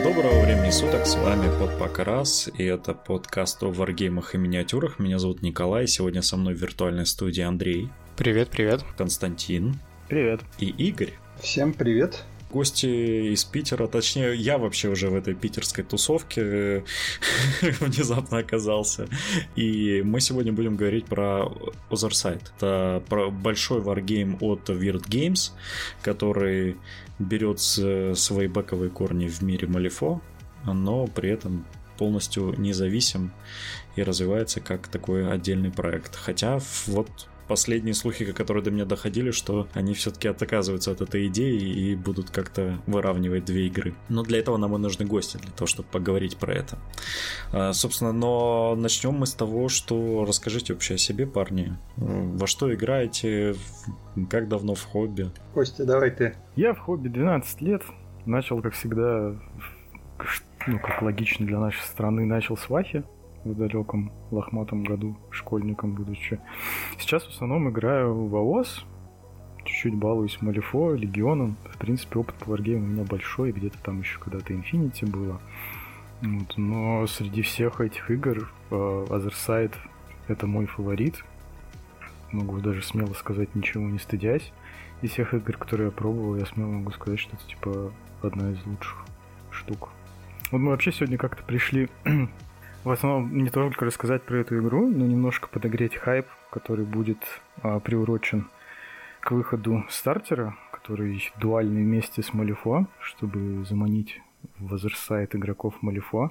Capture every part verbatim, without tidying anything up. Всем доброго времени суток, с вами Подпокрас, и это подкаст о варгеймах и миниатюрах. Меня зовут Николай, сегодня со мной в виртуальной студии Андрей. Привет-привет. Константин. Привет. И Игорь. Всем привет. Гости из Питера, точнее, я вообще уже в этой питерской тусовке внезапно оказался. И мы сегодня будем говорить про Otherside. Это про большой варгейм от Weird Games, который берет свои бэковые корни в мире Малифо, но при этом полностью независим и развивается как такой отдельный проект. Хотя вот... Последние слухи, которые до меня доходили, что они все-таки отказываются от этой идеи и будут как-то выравнивать две игры. Но для этого нам и нужны гости, для того, чтобы поговорить про это. А, собственно, но начнем мы с того, что расскажите вообще о себе, парни. Во что играете? Как давно в хобби? Костя, давай ты. Я в хобби двенадцать лет. Начал, как всегда, ну, как логично для нашей страны, начал с Вахи. В далеком лохматом году, школьником будучи. Сейчас в основном играю в АОС, чуть-чуть балуюсь Малифо, Легионом. В принципе, опыт по варгейму у меня большой, где-то там еще когда-то Infinity было. Вот. Но среди всех этих игр Otherside это мой фаворит. Могу даже смело сказать, ничего не стыдясь. Из всех игр, которые я пробовал, я смело могу сказать, что это типа одна из лучших штук. Вот мы вообще сегодня как-то пришли... В основном не только рассказать про эту игру, но немножко подогреть хайп, который будет а, приурочен к выходу стартера, который дуальный вместе с Малифо, чтобы заманить в Otherside игроков Малифо.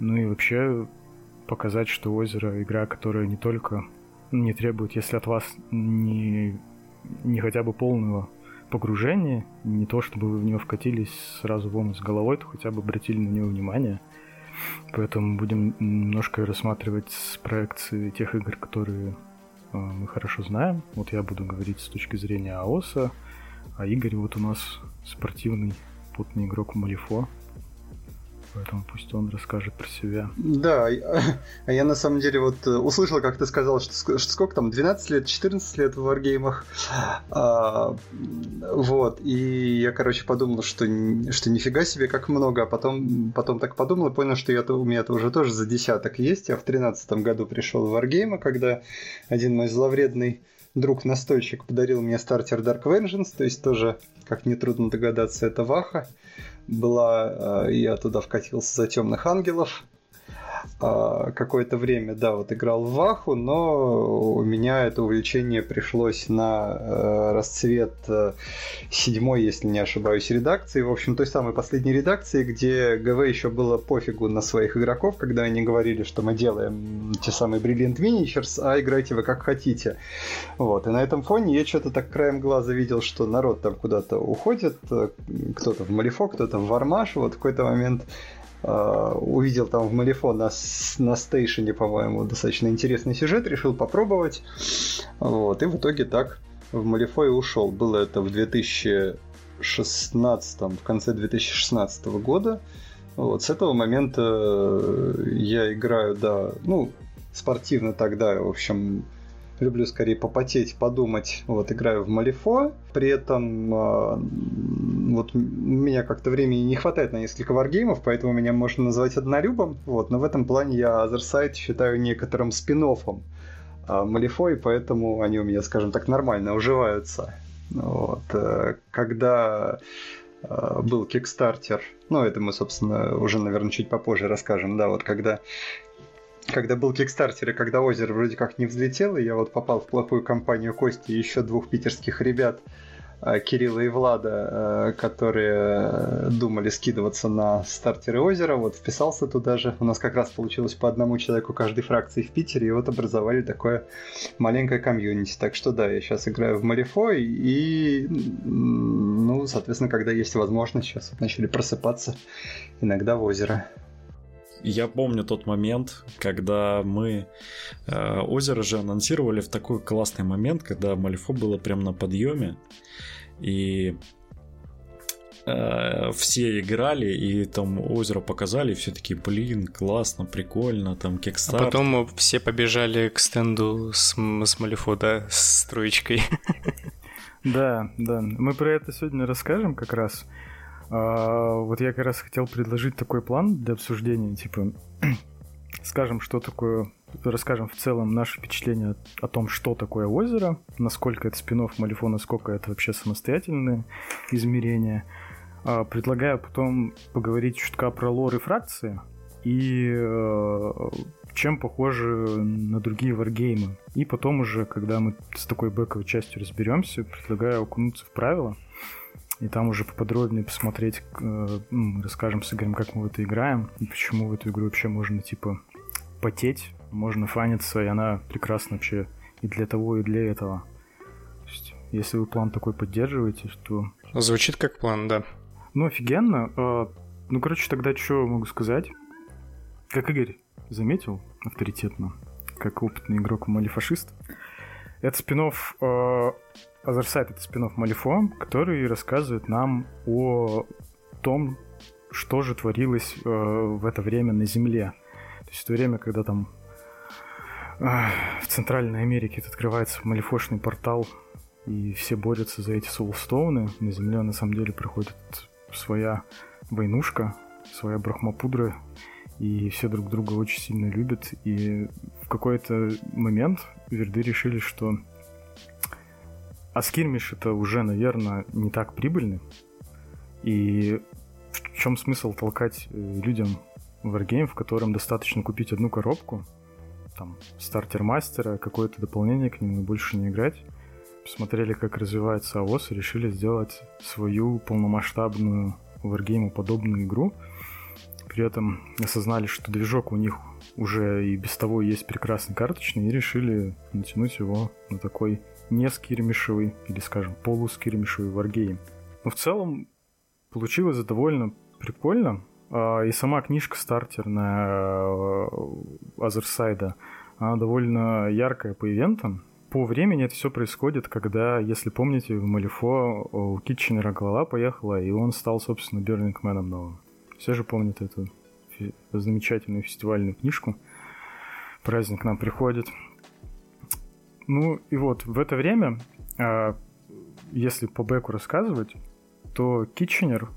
Ну и вообще показать, что Озеро — игра, которая не только не требует, если от вас не, не хотя бы полного погружения, не то чтобы вы в нее вкатились сразу в омут с головой, то хотя бы обратили на нее внимание. Поэтому будем немножко рассматривать с проекции тех игр, которые э, мы хорошо знаем. Вот я буду говорить с точки зрения АОСа, а Игорь вот у нас спортивный путный игрок Малифо. Поэтому пусть он расскажет про себя. Да, я, я на самом деле вот услышал, как ты сказал, что, что сколько там, двенадцать лет, четырнадцать лет в варгеймах. А, вот, и я, короче, подумал, что, что нифига себе, как много. А потом, потом так подумал и понял, что я, у меня-то уже тоже за десяток есть. Я в тринадцатом году пришел в варгеймы, когда один мой зловредный друг-настойчик подарил мне стартер Dark Vengeance, то есть тоже, как нетрудно догадаться, это Ваха. Была, я туда вкатился за Темных Ангелов. Какое-то время, да, вот играл в Ваху, но у меня это увлечение пришлось на расцвет седьмой, если не ошибаюсь, редакции. В общем, той самой последней редакции, где ГВ еще было пофигу на своих игроков, когда они говорили, что мы делаем те самые Brilliant Miniatures, а играйте вы как хотите. Вот. И на этом фоне я что-то так краем глаза видел, что народ там куда-то уходит, кто-то в Малифо, кто-то в Вармаш. Вот в какой-то момент... Uh, увидел там в Малифо на, на стейшене, по-моему, достаточно интересный сюжет, решил попробовать. Вот, и в итоге так в Малифо и ушел. Было это в две тысячи шестнадцатом, в конце две тысячи шестнадцатого года. Вот, с этого момента я играю, да, ну, спортивно тогда, в общем... Люблю скорее попотеть, подумать. Вот, играю в Малифо. При этом э, вот у меня как-то времени не хватает на несколько варгеймов, поэтому меня можно назвать однолюбом. Вот, но в этом плане я Otherside считаю некоторым спин-оффом э, Малифо, и поэтому они у меня, скажем так, нормально уживаются. Вот, э, когда э, был Kickstarter, ну, это мы, собственно, уже, наверное, чуть попозже расскажем, да, вот когда... Когда был Kickstarter, и когда Озеро вроде как не взлетело, я вот попал в плохую компанию Кости и еще двух питерских ребят, Кирилла и Влада, которые думали скидываться на стартеры Озера, вот вписался туда же. У нас как раз получилось по одному человеку каждой фракции в Питере, и вот образовали такое маленькое комьюнити. Так что да, я сейчас играю в Малифо, и, ну, соответственно, когда есть возможность, сейчас вот начали просыпаться иногда в Озеро. Я помню тот момент, когда мы э, Озеро же анонсировали в такой классный момент, когда Малифо было прям на подъеме, и э, все играли, и там Озеро показали, и все такие, блин, классно, прикольно, там кикстарт. А потом все побежали к стенду с, с Малифо, да, с троечкой. Да, да, мы про это сегодня расскажем как раз. А, вот я как раз хотел предложить такой план для обсуждения, типа, скажем, что такое, расскажем в целом наше впечатление о том, что такое озеро, насколько это спин-офф Малифо, насколько это вообще самостоятельные измерения. А, предлагаю потом поговорить чутка про лор и фракции, и э, чем похожи на другие варгеймы. И потом уже, когда мы с такой бэковой частью разберемся, предлагаю окунуться в правила. И там уже поподробнее посмотреть, э, расскажем с Игорем, как мы в это играем, и почему в эту игру вообще можно, типа, потеть, можно фаниться, и она прекрасна вообще и для того, и для этого. То есть, если вы план такой поддерживаете, то... Звучит как план, да. Ну, офигенно. Э, ну, короче, тогда что могу сказать? Как Игорь заметил авторитетно, как опытный игрок в Малифашист, это спин-офф... Э, Азерсайд — это спин-офф Малифо, который рассказывает нам о том, что же творилось э, в это время на Земле. То есть в то время, когда там э, в Центральной Америке открывается малифошный портал, и все борются за эти соулстоуны, на Земле на самом деле проходит своя войнушка, своя брахмапудра, и все друг друга очень сильно любят. И в какой-то момент верды решили, что А скирмиш это уже, наверное, не так прибыльно. И в чем смысл толкать людям варгейм, в котором достаточно купить одну коробку, там, стартер-мастера, какое-то дополнение к нему и больше не играть. Посмотрели, как развивается АОС, и решили сделать свою полномасштабную варгейму-подобную игру. При этом осознали, что движок у них уже и без того есть прекрасный карточный, и решили натянуть его на такой не скирмишевый, или, скажем, полускирмишевый варгейм. Но в целом получилось довольно прикольно. И сама книжка стартерная Азерсайда, она довольно яркая по ивентам. По времени это все происходит, когда, если помните, в Малифо у Китченера голова поехала, и он стал, собственно, Бернингменом новым. Все же помнят эту замечательную фестивальную книжку. Праздник к нам приходит. Ну и вот, в это время, если по бэку рассказывать, то Китченер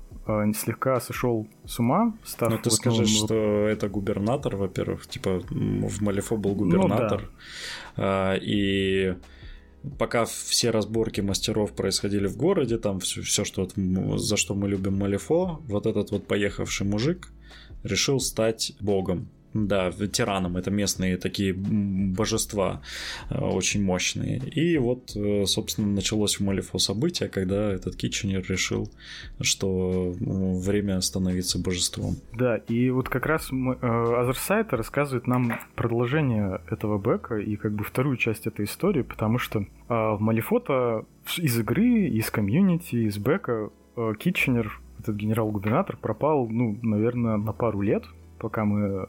слегка сошел с ума, став... Ну ты вот скажешь, новым... что это губернатор, во-первых, типа в Малифо был губернатор, ну, да. И... Пока все разборки мастеров происходили в городе, там все, все что, за что мы любим Малифо, вот этот вот поехавший мужик решил стать богом. Да, тираном, это местные такие божества очень мощные. И вот, собственно, началось в Малифо событие, когда этот Китченер решил, что время становиться божеством. Да, и вот как раз Азерсайд рассказывает нам продолжение этого бэка и как бы вторую часть этой истории, потому что в Малифо-то из игры, из комьюнити, из бэка Китченер, этот генерал-губернатор, пропал, ну, наверное, на пару лет, пока мы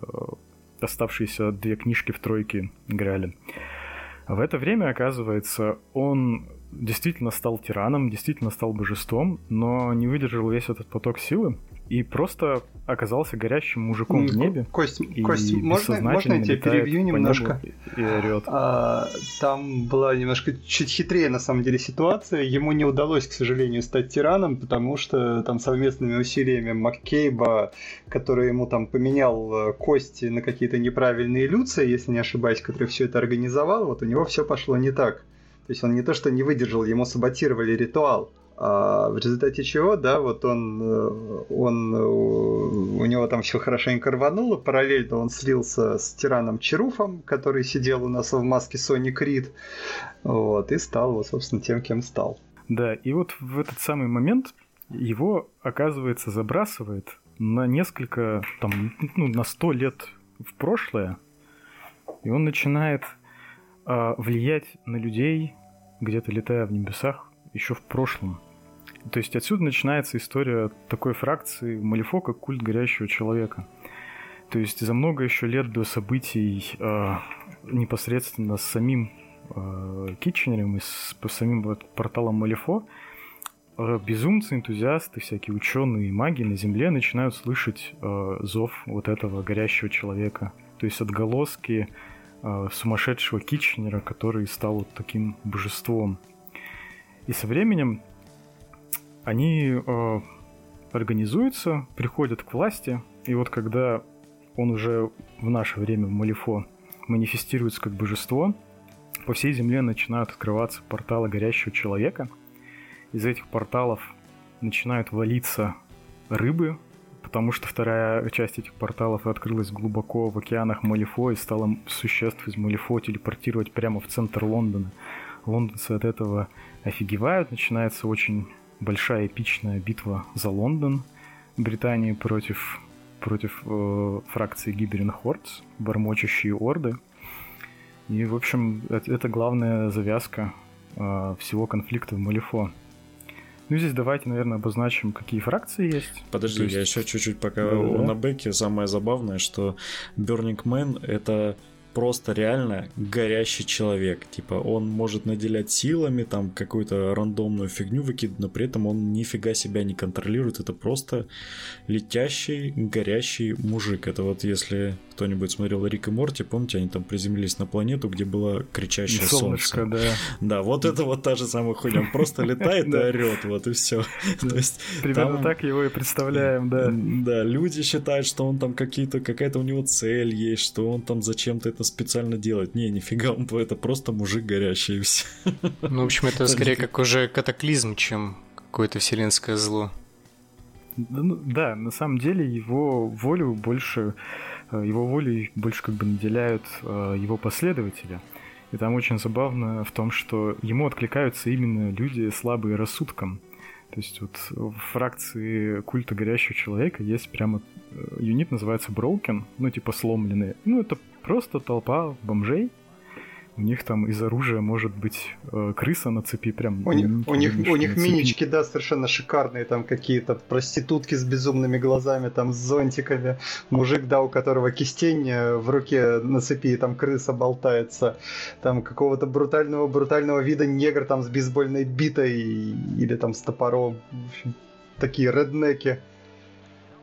оставшиеся две книжки в тройке играли. А в это время, оказывается, он действительно стал тираном, действительно стал божеством, но не выдержал весь этот поток силы и просто оказался горящим мужиком в небе. Кость, и Кость и можно, можно я тебя перебью немножко? И орёт. А, там была немножко чуть хитрее, на самом деле, ситуация. Ему не удалось, к сожалению, стать тираном, потому что там совместными усилиями Маккейба, который ему там поменял кости на какие-то неправильные люции, если не ошибаюсь, который все это организовал, вот у него все пошло не так. То есть он не то что не выдержал, ему саботировали ритуал. А в результате чего, да, вот он, он у него там все хорошенько рвануло, параллельно он слился с тираном Чаруфом, который сидел у нас в маске Соник Рид, вот, и стал, собственно, тем, кем стал. Да, и вот в этот самый момент его, оказывается, забрасывает на несколько, там, ну, на сто лет в прошлое, и он начинает э, влиять на людей, где-то летая в небесах, еще в прошлом. То есть отсюда начинается история такой фракции Малифо, как культ горящего человека. То есть за много еще лет до событий э, непосредственно с самим э, Китченером и с по самим вот, порталом Малифо э, безумцы, энтузиасты, всякие ученые и маги на Земле начинают слышать э, зов вот этого горящего человека. То есть отголоски э, сумасшедшего Китченера, который стал вот таким божеством. И со временем они э, организуется, приходит к власти, и вот когда он уже в наше время в Малифо манифестируется как божество, по всей земле начинают открываться порталы горящего человека. Из этих порталов начинают валиться рыбы, потому что вторая часть этих порталов открылась глубоко в океанах Малифо и стала существ из Малифо телепортировать прямо в центр Лондона. Лондонцы от этого офигевают. Начинается очень большая эпичная битва за Лондон Британии против, против э, фракции Гиберин Хордс, бормочущие орды. И, в общем, это главная завязка э, всего конфликта в Малифо. Ну, здесь давайте, наверное, обозначим, какие фракции есть. Подожди, То есть... я еще чуть-чуть пока да, да, да. на бэке. Самое забавное, что Burning Man — это просто реально горящий человек. Типа, он может наделять силами, там, какую-то рандомную фигню выкидывать, но при этом он нифига себя не контролирует. Это просто летящий, горящий мужик. Это вот если кто-нибудь смотрел «Рик и Морти», помните, они там приземлились на планету, где было кричащее солнышко, солнце. Да. Да, вот это вот та же самая хуйня. Он просто летает и орёт, вот и все. Примерно так его и представляем, да. Да, люди считают, что он там какие-то, какая-то у него цель есть, что он там зачем-то это специально делать. Не, нифига, он это просто мужик горящий и все. Ну, в общем, это скорее как уже катаклизм, чем какое-то вселенское зло. Да, на самом деле его волю больше, его волей больше как бы наделяют его последователи. И там очень забавно в том, что ему откликаются именно люди, слабые рассудком. То есть вот в фракции культа горящего человека есть прямо юнит, называется Broken, ну типа сломленные. Ну это просто толпа бомжей. У них там из оружия может быть крыса на цепи, прям. У, миники, у них, у них минички, да, совершенно шикарные, там какие-то проститутки с безумными глазами, там с зонтиками, мужик, да, у которого кистень в руке на цепи, там крыса болтается, там какого-то брутального брутального вида негр там с бейсбольной битой или там с топором, в общем, такие реднеки.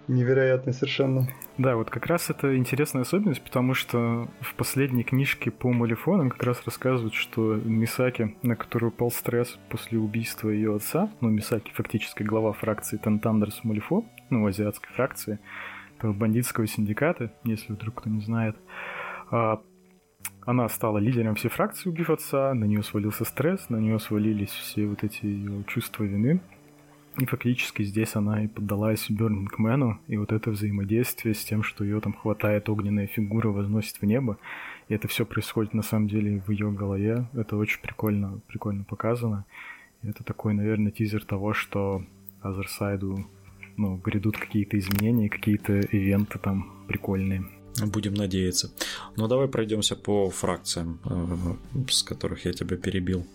Невероятно совершенно. Да, вот как раз это интересная особенность, потому что в последней книжке по Малифо нам как раз рассказывают, что Мисаки, на которую пал стресс после убийства ее отца, ну, Мисаки фактически глава фракции Тантандерс Малифо, ну, азиатской фракции, этого бандитского синдиката, если вдруг кто не знает, она стала лидером всей фракции, убив отца, на нее свалился стресс, на нее свалились все вот эти ее чувства вины. И фактически здесь она и поддалась Burning Man, и вот это взаимодействие с тем, что ее там хватает огненная фигура, возносит в небо. И это все происходит на самом деле в ее голове. Это очень прикольно, прикольно показано. И это такой, наверное, тизер того, что Other Side, ну, грядут какие-то изменения, какие-то ивенты там прикольные. Будем надеяться. Ну давай пройдемся по фракциям, с которых я тебя перебил.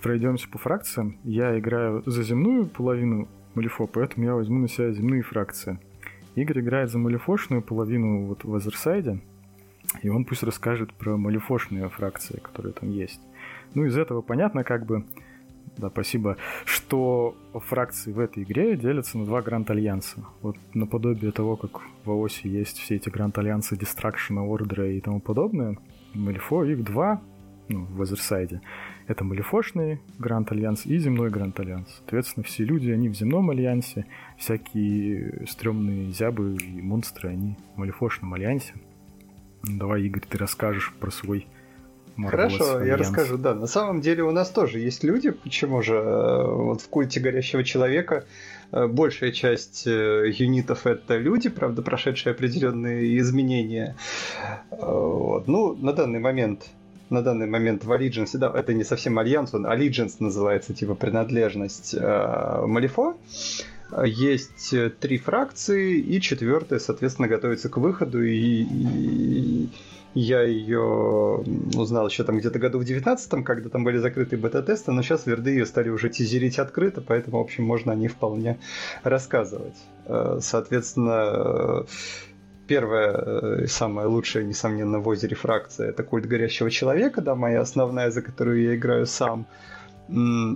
Пройдемся по фракциям. Я играю за земную половину Малифо, поэтому я возьму на себя земные фракции. Игорь играет за малифошную половину вот в Азерсайде, и он пусть расскажет про малифошные фракции, которые там есть. Ну, из этого понятно, как бы, да, спасибо, что фракции в этой игре делятся на два Гранд-Альянса. Вот наподобие того, как в АОСе есть все эти Гранд-Альянсы Дистракшена, Ордера и тому подобное, в Малифо их два, ну, в Азерсайде. Это малифошный Гранд Альянс и земной Гранд Альянс. Соответственно, все люди, они в земном альянсе, всякие стрёмные зябы и монстры, они в малифошном альянсе. Давай, Игорь, ты расскажешь про свой Marvelous Хорошо, альянс. Я расскажу, да. На самом деле у нас тоже есть люди, почему же вот в культе горящего человека большая часть юнитов — это люди, правда, прошедшие определенные изменения. Вот. Ну, на данный момент... на данный момент в Allegiance, да, это не совсем Альянс, он Allegiance называется, типа принадлежность э, Малифо. Есть три фракции, и четвертая, соответственно, готовится к выходу, и, и я ее узнал еще там где-то году в девятнадцатом, когда там были закрытые бета-тесты, но сейчас верды ее стали уже тизерить открыто, поэтому, в общем, можно о ней вполне рассказывать. Соответственно... Первая и самая лучшая, несомненно, в озере фракция — это культ горящего человека, да, моя основная, за которую я играю сам.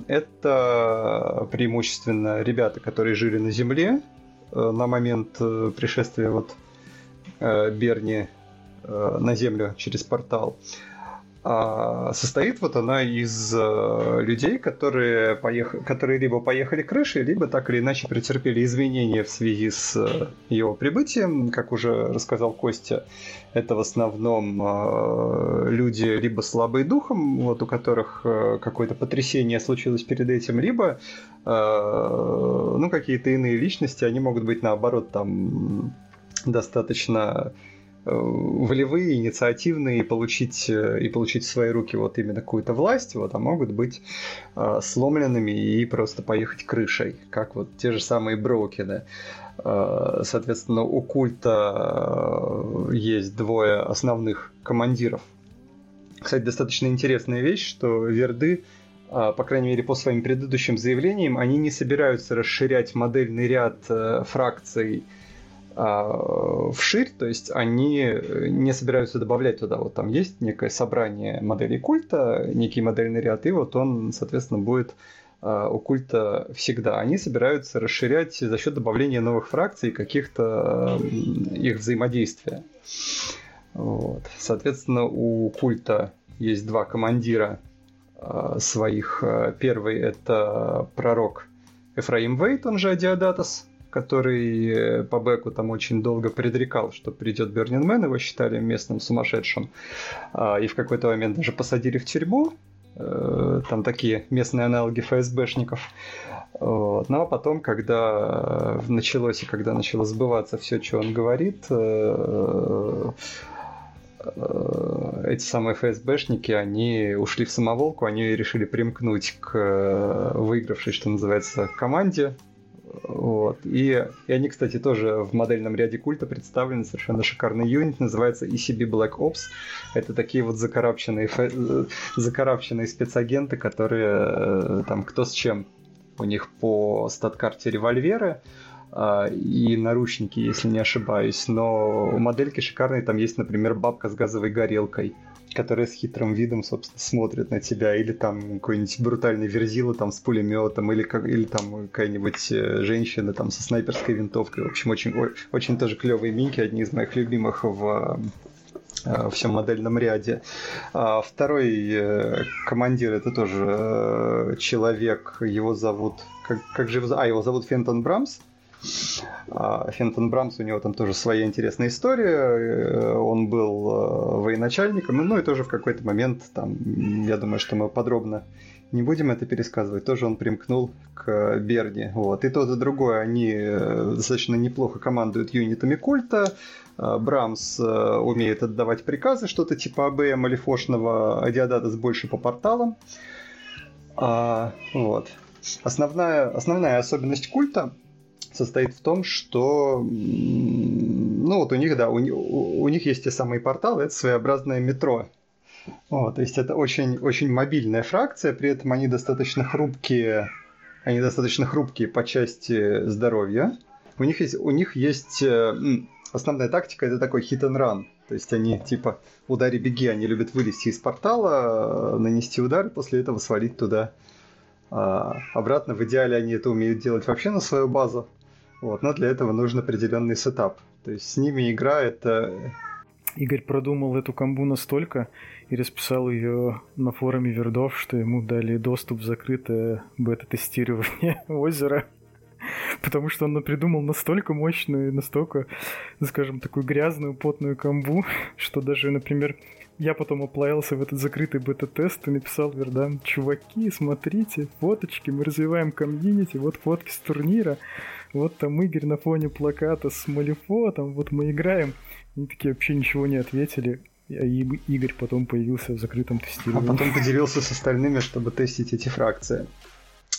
Это преимущественно ребята, которые жили на земле на момент пришествия вот Берни на землю через портал. состоит вот она из людей, которые, поех... которые либо поехали крышей, либо так или иначе претерпели извинения в связи с его прибытием. Как уже рассказал Костя, это в основном люди либо слабые духом, вот у которых какое-то потрясение случилось перед этим, либо ну, какие-то иные личности, они могут быть наоборот там достаточно... волевые, инициативные, и получить, и получить в свои руки вот именно какую-то власть, вот, а могут быть э, сломленными и просто поехать крышей, как вот те же самые Броукины. Э, соответственно, у культа э, есть двое основных командиров. Кстати, достаточно интересная вещь, что верды, э, по крайней мере, по своим предыдущим заявлениям, они не собираются расширять модельный ряд э, фракций вширь, то есть они не собираются добавлять туда. Вот там есть некое собрание моделей культа, некий модельный ряд, и вот он, соответственно, будет у культа всегда. Они собираются расширять за счет добавления новых фракций и каких-то их взаимодействия. Вот. Соответственно, у культа есть два командира своих. Первый — это пророк Эфраим Вейт, он же Адиодатас, который по Беку там очень долго предрекал, что придет Burning Man, его считали местным сумасшедшим, и в какой-то момент даже посадили в тюрьму, там такие местные аналоги эф эс бэшников. Ну а потом, когда началось и когда начало сбываться все, что он говорит, эти самые эф эс бэшники, они ушли в самоволку, они решили примкнуть к выигравшей, что называется, команде. Вот. И, и они, кстати, тоже в модельном ряде культа представлены. Совершенно шикарный юнит, называется и си би Black Ops. Это такие вот закарабченные, закарабченные спецагенты, которые там кто с чем. У них по статкарте револьверы и наручники, если не ошибаюсь. Но у модельки шикарные, там есть, например, бабка с газовой горелкой, которая с хитрым видом, собственно, смотрит на тебя, или там какой-нибудь брутальный верзила там с пулеметом, или, как, или там какая-нибудь женщина там со снайперской винтовкой. В общем, очень, очень тоже клевые миньки, одни из моих любимых в, в всем модельном ряде. Второй командир — это тоже человек, его зовут... Как, как же его, а, его зовут Фентон Брамс. Фентон Брамс, у него там тоже своя интересная история. Он был военачальником, ну и тоже в какой-то момент, там, я думаю, что мы подробно не будем это пересказывать, тоже он примкнул к Берни. Вот. И то, и другое, они достаточно неплохо командуют юнитами культа. Брамс умеет отдавать приказы, что-то типа АБМ или фошного, Адиодатас больше по порталам. А, вот. Основная, основная особенность культа состоит в том, что, ну вот у них, да, у, у них есть те самые порталы, это своеобразное метро. Вот, то есть это очень, очень мобильная фракция, при этом они достаточно хрупкие, они достаточно хрупкие по части здоровья. У них есть, у них есть основная тактика, это такой hit and run. То есть они типа удари-беги, они любят вылезти из портала, нанести удар и после этого свалить туда обратно. В идеале они это умеют делать вообще на свою базу. Вот, но для этого нужен определенный сетап. То есть с ними игра — это... Игорь продумал эту комбу настолько и расписал ее на форуме вердов, что ему дали доступ в закрытое бета-тестирование озера. Потому что он придумал настолько мощную, настолько, скажем, такую грязную, потную комбу, что даже, например, я потом оплавился в этот закрытый бета-тест и написал вердам: чуваки, смотрите, фоточки, мы развиваем комьюнити, вот фотки с турнира, вот там Игорь на фоне плаката с Малифотом, вот мы играем. Они такие вообще ничего не ответили, а Игорь потом появился в закрытом тестировании. А потом поделился с остальными, чтобы тестить эти фракции.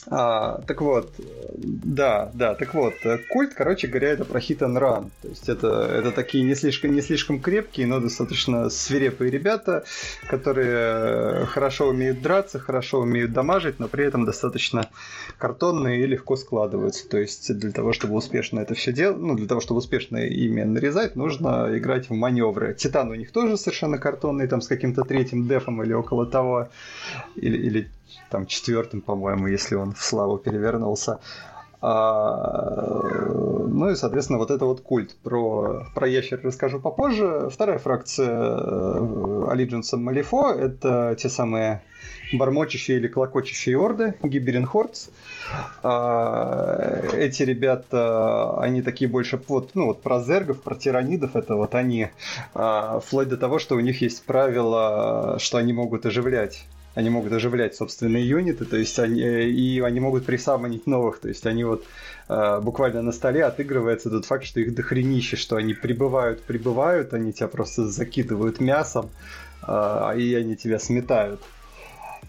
А, так вот, да, да, так вот, культ, короче говоря, это про hit and run, то есть это, это такие не слишком, не слишком крепкие, но достаточно свирепые ребята, которые хорошо умеют драться, хорошо умеют дамажить, но при этом достаточно картонные и легко складываются, то есть для того, чтобы успешно это все делать, ну, для того, чтобы успешно ими нарезать, нужно играть в маневры. Титан у них тоже совершенно картонный, там с каким-то третьим дефом или около того, или... или там четвертым, по-моему, если он в славу перевернулся. Ну и, соответственно, вот это вот культ. Про, про ящер расскажу попозже. Вторая фракция Алидженса Малифо — это те самые бормочущие или клокочущие орды, Гиберинхордс. Эти ребята, они такие больше вот, ну, вот про зергов, про тиранидов, это вот они, вплоть до того, что у них есть правило, что они могут оживлять. Они могут оживлять собственные юниты, то есть они, и они могут присамонить новых, то есть они вот э, буквально на столе отыгрывается тот факт, что их дохренище, что они прибывают, прибывают, они тебя просто закидывают мясом, э, и они тебя сметают.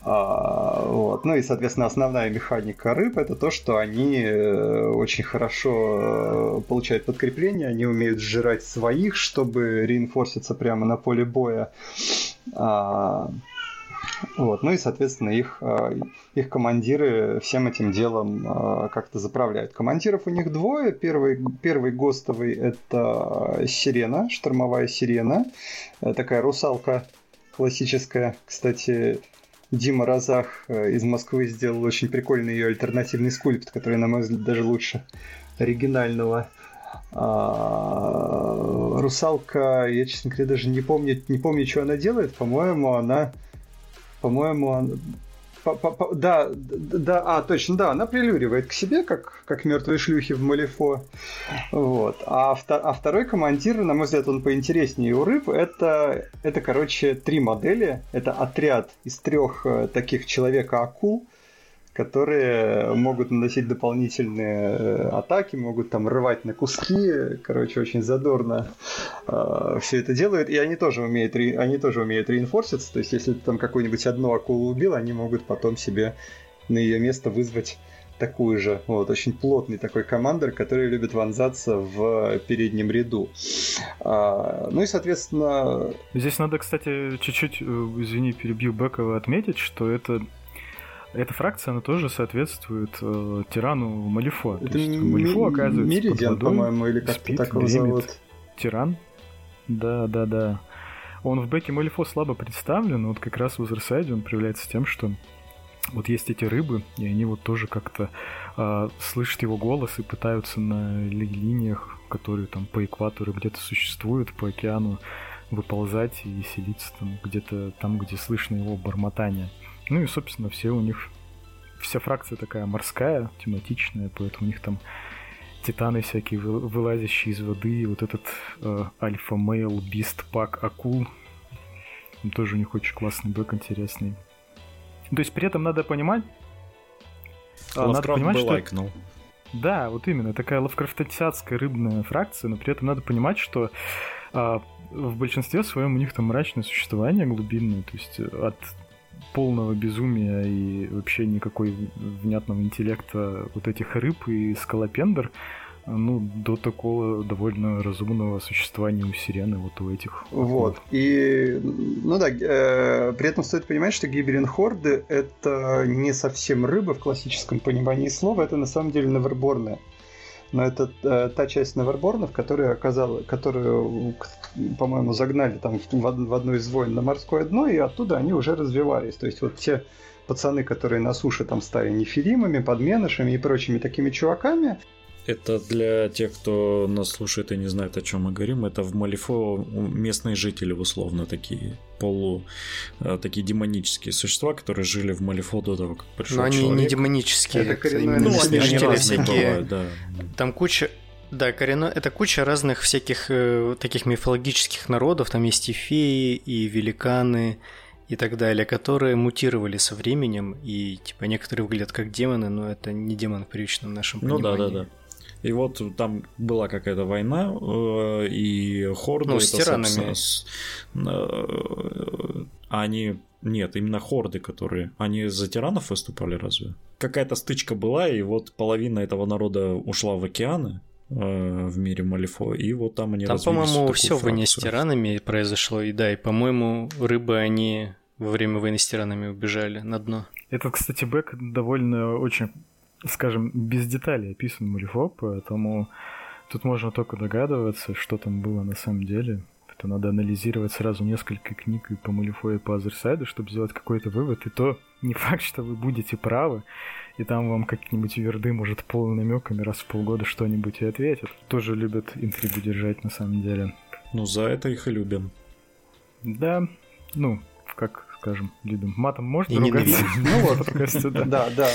А, вот. Ну и, соответственно, основная механика рыб — это то, что они очень хорошо получают подкрепление, они умеют сжирать своих, чтобы реинфорситься прямо на поле боя. А, Вот. Ну и, соответственно, их, их командиры всем этим делом как-то заправляют. Командиров у них двое. Первый, первый гостовый — это сирена, штормовая сирена. Такая русалка классическая. Кстати, Дима Розах из Москвы сделал очень прикольный ее альтернативный скульпт, который, на мой взгляд, даже лучше оригинального. Русалка, я, честно говоря, даже не помню, не помню, что она делает. По-моему, она... По-моему, он... По-по-по... Да, да, а, точно, да, она прилюривает к себе, как, как мертвые шлюхи в Малифо. Вот. А, вто... а второй командир, на мой взгляд, он поинтереснее у рыб. Это, это, короче, три модели. Это отряд из трех таких человека-акул, которые могут наносить дополнительные атаки, могут там рвать на куски, короче, очень задорно э, все это делают, и они тоже умеют, они тоже умеют реинфорситься, то есть если ты там какую-нибудь одну акулу убил, они могут потом себе на ее место вызвать такую же. Вот, очень плотный такой командир, который любит вонзаться в переднем ряду. А, ну и, соответственно... Здесь надо, кстати, чуть-чуть, извини, перебью Бекова, отметить, что это... Эта фракция, она тоже соответствует э, тирану Малифо. Это То есть м- Малифо оказывается Меридиан, под водой, по-моему, или как-то спит, так его зовут. Тиран. Да, да, да. Он в бэке Малифо слабо представлен, но вот как раз в Озерсайде он проявляется тем, что вот есть эти рыбы, и они вот тоже как-то э, слышат его голос и пытаются на линиях, которые там по экватору где-то существуют, по океану выползать и селиться там где-то там, где слышно его бормотание. Ну и, собственно, все у них... Вся фракция такая морская, тематичная, поэтому у них там титаны всякие, вылазящие из воды, вот этот э, альфа-мейл, бист-пак акул. Он тоже у них очень классный бэк, интересный. То есть при этом надо понимать... Лавкрафт надо понимать, бы что... лайкнул. Да, вот именно. Такая лавкрафтианская рыбная фракция, но при этом надо понимать, что... Э, в большинстве своем у них там мрачное существование глубинное, то есть от... полного безумия и вообще никакой внятного интеллекта вот этих рыб и скалопендр, ну, до такого довольно разумного существования у сирены, вот у этих. Вот, и, ну да, э, при этом стоит понимать, что гиберинхорды — это не совсем рыбы в классическом понимании слова, это на самом деле неверборны. Но это э, та часть неверборнов, которая оказала, которую, по-моему, загнали там в, в одну из войн на морское дно, и оттуда они уже развивались. То есть вот те пацаны, которые на суше там стали нефилимами, подменышами и прочими такими чуваками. Это для тех, кто нас слушает и не знает, о чем мы говорим. Это в Малифо местные жители, условно, такие полу... такие демонические существа, которые жили в Малифо до того, как пришел человек. Но они не демонические. Это коренные местные жители всякие. Да. Там куча... Да, корено... это куча разных всяких э, таких мифологических народов. Там есть и феи, и великаны, и так далее, которые мутировали со временем. И, типа, некоторые выглядят как демоны, но это не демон в привычном нашем понимании. Ну да, да, да. И вот там была какая-то война, и хорды... Ну, с тиранами. А они... Нет, именно хорды, которые... Они за тиранов выступали разве? Какая-то стычка была, и вот половина этого народа ушла в океаны в мире Малифо, и вот там они там, развились. Там, по-моему, все война с тиранами произошло, и да, и, по-моему, рыбы они во время войны с тиранами убежали на дно. Этот, кстати, бэк довольно очень... скажем, без деталей описан Малифо, поэтому тут можно только догадываться, что там было на самом деле. что надо анализировать сразу несколько книг и по Малифою, и по Азерсайду, чтобы сделать какой-то вывод, и то не факт, что вы будете правы, и там вам как-нибудь верды, может, полунамёками раз в полгода что-нибудь и ответят. Тоже любят интригу держать, на самом деле. Ну, за это их и любим. Да, ну, как скажем, любим. Матом можно ругаться? Ну вот, кажется, да. Да, да.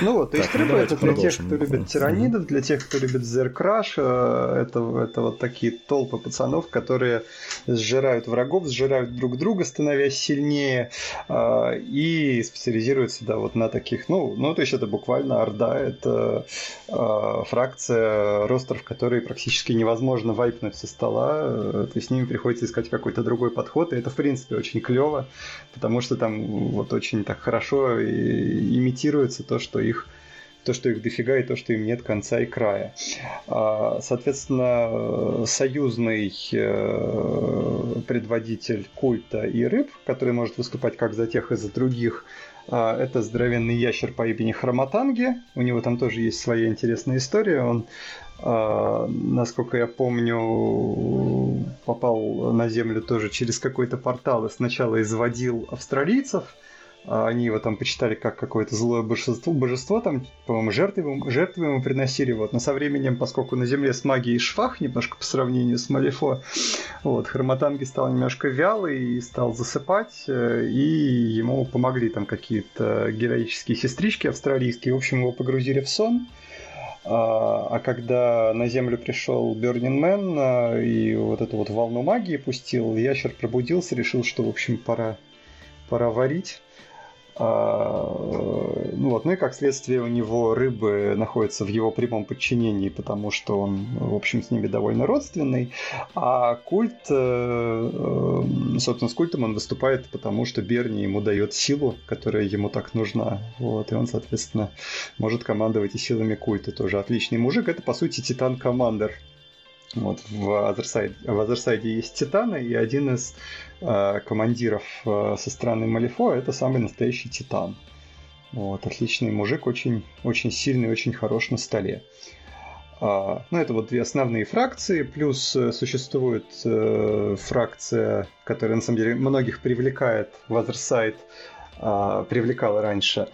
Ну вот, Истриба — это для тех, кто любит тиранидов, для тех, кто любит Зеркраш. Это вот такие толпы пацанов, которые сжирают врагов, сжирают друг друга, становясь сильнее, и специализируются, да, вот на таких, ну, ну, то есть это буквально орда, это фракция ростеров, которые практически невозможно вайпнуть со стола, то есть с ними приходится искать какой-то другой подход, и это, в принципе, очень клево, потому что там вот очень так хорошо имитируется то, что их, то, что их дофига, и то, что им нет конца и края. Соответственно, союзный предводитель культа и рыб, который может выступать как за тех и за других, это здоровенный ящер по имени Хроматанги. У него там тоже есть своя интересная история. Он, насколько я помню, попал на Землю тоже через какой-то портал и сначала изводил австралийцев. Они его там почитали как какое-то злое божество, божество там, по-моему, жертвы, жертвы ему приносили. Вот. Но со временем, поскольку на Земле с магией швах немножко по сравнению с Малифо, вот, Хроматанги стал немножко вялый и стал засыпать, и ему помогли там какие-то героические сестрички австралийские. В общем, его погрузили в сон. А когда на Землю пришел Burning Man и вот эту вот волну магии пустил, ящер пробудился, решил, что, в общем, пора, пора варить. А, ну, вот, ну и как следствие у него рыбы находятся в его прямом подчинении, потому что он, в общем, с ними довольно родственный. А культ, собственно, с культом он выступает, потому что Берни ему дает силу, которая ему так нужна. Вот, и он, соответственно, может командовать и силами культа тоже. Отличный мужик, это, по сути, Титан-командер. Вот, в Азерсайде, в Азерсайде есть титаны, и один из э, командиров э, со стороны Малифо — это самый настоящий титан. Вот, отличный мужик, очень, очень сильный, очень хорош на столе. А, ну, это вот две основные фракции, плюс существует э, фракция, которая, на самом деле, многих привлекает в Азерсайд, э, привлекала раньше.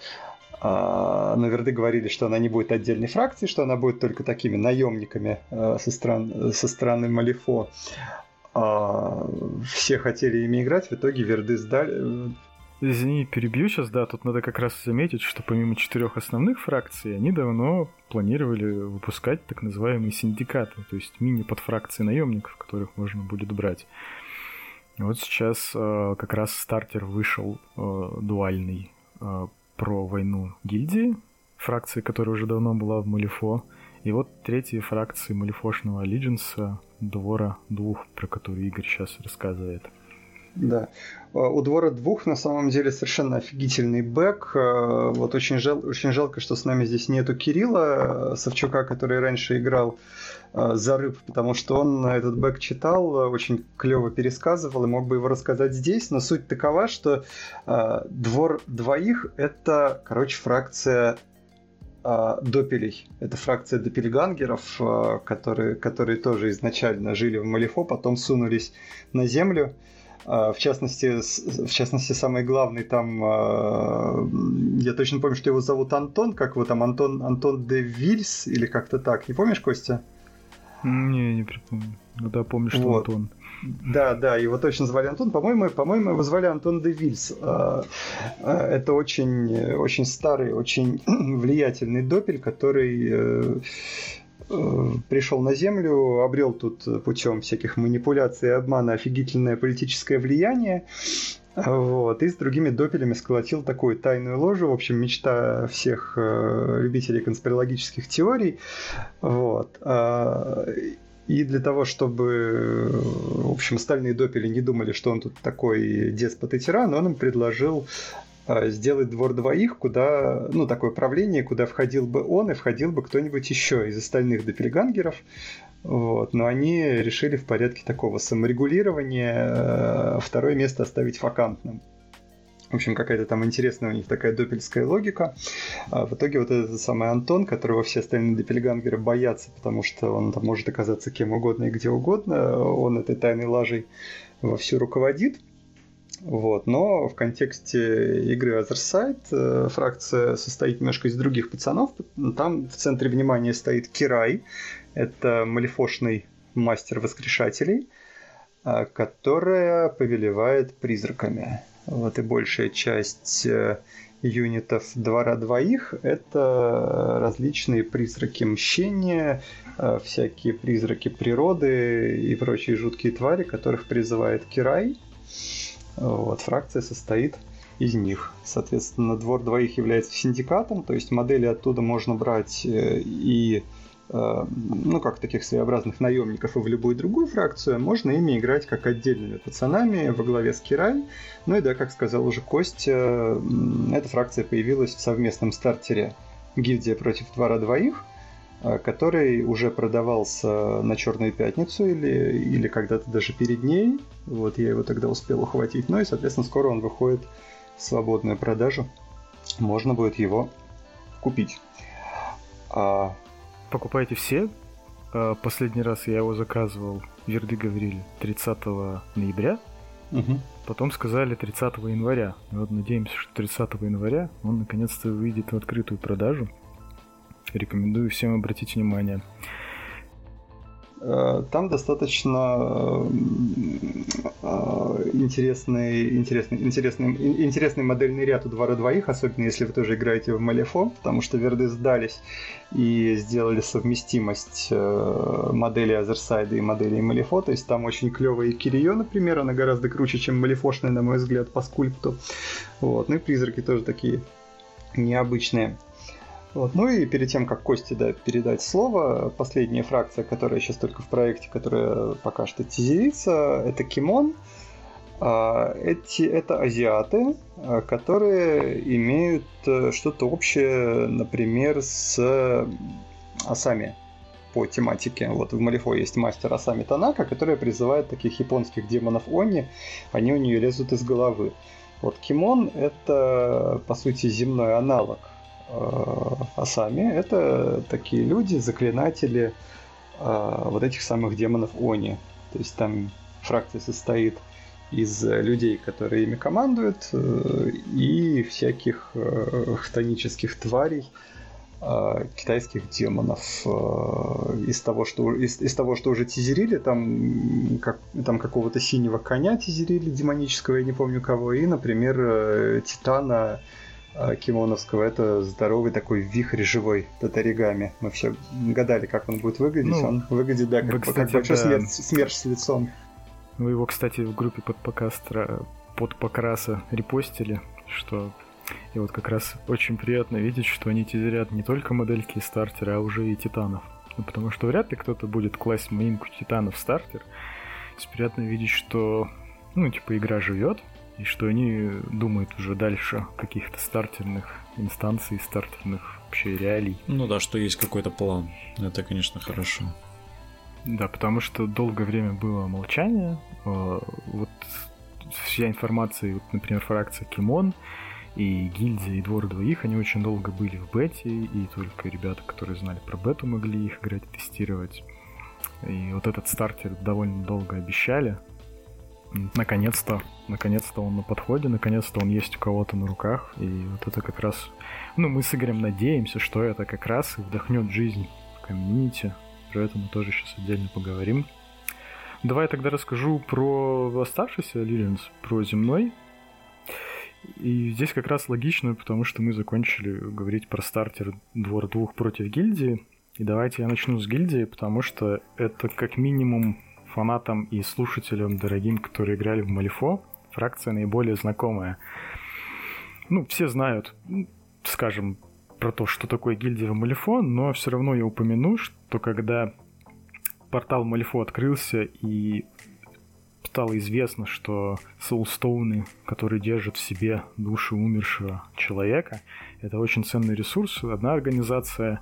На Верды говорили, что она не будет отдельной фракции, что она будет только такими наемниками со, стран... со стороны Малифо. Все хотели ими играть, в итоге Верды сдали. Извини, перебью сейчас, да, тут надо как раз заметить, что помимо четырех основных фракций, они давно планировали выпускать так называемые синдикаты, то есть мини-подфракции наемников, которых можно будет брать. Вот сейчас как раз стартер вышел дуальный про войну гильдии, фракции, которая уже давно была в Малифо, и вот третья фракция Малифошного Алидженса, Двора Двух, про который Игорь сейчас рассказывает. Да. У Двора Двух на самом деле совершенно офигительный бэк. Вот очень, жал, очень жалко, что с нами здесь нету Кирилла Савчука, который раньше играл за рыб, потому что он этот бэк читал, очень клево пересказывал и мог бы его рассказать здесь, но суть такова, что Двор Двоих — это, короче, фракция допелей. Это фракция допельгангеров, которые, которые тоже изначально жили в Малифо, потом сунулись на Землю. В частности, в частности, самый главный там, я точно помню, что его зовут Антон, как его там, Антон, Антон де Вильс, или как-то так, не помнишь, Костя? Не, не припомню, да, помню, что вот. Антон. Да, да, его точно звали Антон. По-моему, по-моему, его звали Антон де Вильс. Это очень, очень старый, очень влиятельный допель, который пришел на Землю, обрел тут путем всяких манипуляций и обмана офигительное политическое влияние, вот, и с другими допелями сколотил такую тайную ложу, в общем, мечта всех любителей конспирологических теорий, вот. И для того, чтобы, в общем, остальные допели не думали, что он тут такой деспот и тиран, он им предложил сделать Двор Двоих, куда, ну, такое правление, куда входил бы он и входил бы кто-нибудь еще из остальных допельгангеров. Вот. Но они решили в порядке такого саморегулирования второе место оставить вакантным. В общем, какая-то там интересная у них такая доппельская логика. В итоге вот этот самый Антон, которого все остальные доппельгангеры боятся, потому что он там может оказаться кем угодно и где угодно, он этой тайной лажей вовсю руководит. Вот. Но в контексте игры Other Side фракция состоит немножко из других пацанов. Там в центре внимания стоит Кирай. Это малифошный мастер воскрешателей, которая повелевает призраками. Вот, и большая часть юнитов двора двоих — это различные призраки мщения, всякие призраки природы и прочие жуткие твари, которых призывает Кирай. Вот, фракция состоит из них. Соответственно, двор двоих является синдикатом, то есть модели оттуда можно брать и, ну, как таких своеобразных наемников, и в любую другую фракцию. Можно ими играть как отдельными пацанами во главе с Кирай. Ну и да, как сказал уже Костя, эта фракция появилась в совместном стартере «Гильдия против двора двоих», который уже продавался на Черную Пятницу или, или когда-то даже перед ней. Вот, я его тогда успел ухватить. Ну и, соответственно, скоро он выходит в свободную продажу. Можно будет его купить. А... Покупаете все? Последний раз я его заказывал, верды говорили, тридцатого ноября. Угу. Потом сказали тридцатого января. И вот надеемся, что тридцатого января он наконец-то выйдет в открытую продажу. Рекомендую всем обратить внимание. Там достаточно интересный, интересный, интересный, интересный модельный ряд у двора двоих, особенно если вы тоже играете в Малефо, потому что верды сдались и сделали совместимость модели Азерсайда и моделей Малефо. То есть там очень клевая Кирия, например, она гораздо круче, чем малефошная, на мой взгляд, по скульпту. Вот. Ну и призраки тоже такие необычные. Вот. Ну и перед тем, как Косте, да, передать слово, последняя фракция, которая сейчас только в проекте, которая пока что тизерится, это Кимон. Эти, это азиаты, которые имеют что-то общее, например, с Асами по тематике. Вот в Малифо есть мастер Асами Танака, которая призывает таких японских демонов Они, они у нее лезут из головы. Вот Кимон — это, по сути, земной аналог Асами. Это такие люди, заклинатели э, вот этих самых демонов Они. То есть там фракция состоит из людей, которые ими командуют, э, и всяких э, хтонических тварей, э, китайских демонов. Э, из того, что, из, из того, что уже тизерили, там, как, там какого-то синего коня тизерили, демонического, я не помню кого, и, например, э, Титана Кимоновского. Это здоровый такой вихрь живой татаригами. Мы все гадали, как он будет выглядеть. Ну, он выглядит, да, как, вы, кстати, как большой, да, смерч с лицом. Вы его, кстати, в группе под, покастра, под покраса репостили, что... И вот как раз очень приятно видеть, что они тизерят не только модельки и стартеры, а уже и титанов. Ну, потому что вряд ли кто-то будет класть маинку титанов в стартер. То есть приятно видеть, что, ну, типа, игра живет. И что они думают уже дальше каких-то стартерных инстанций, стартерных вообще реалий. Ну да, что есть какой-то план. Это, конечно, хорошо. Да, потому что долгое время было молчание. Вот вся информация, вот, например, фракция Кимон и гильдия, и двор двоих, они очень долго были в бете, и только ребята, которые знали про бету, могли их играть и тестировать. И вот этот стартер довольно долго обещали. Наконец-то, наконец-то он на подходе, наконец-то он есть у кого-то на руках, и вот это как раз, ну, мы с Игорем надеемся, что это как раз и вдохнет жизнь в комьюнити, про это мы тоже сейчас отдельно поговорим. Давай я тогда расскажу про оставшийся Лилианс, про земной, и здесь как раз логично, потому что мы закончили говорить про стартер двор двух против гильдии, и давайте я начну с гильдии, потому что это как минимум фанатам и слушателям дорогим, которые играли в Малифо, фракция наиболее знакомая. Ну, все знают, скажем, про то, что такое гильдия в Малифо, но все равно я упомяну, что когда портал Малифо открылся и стало известно, что соулстоуны, которые держат в себе души умершего человека, это очень ценный ресурс. Одна организация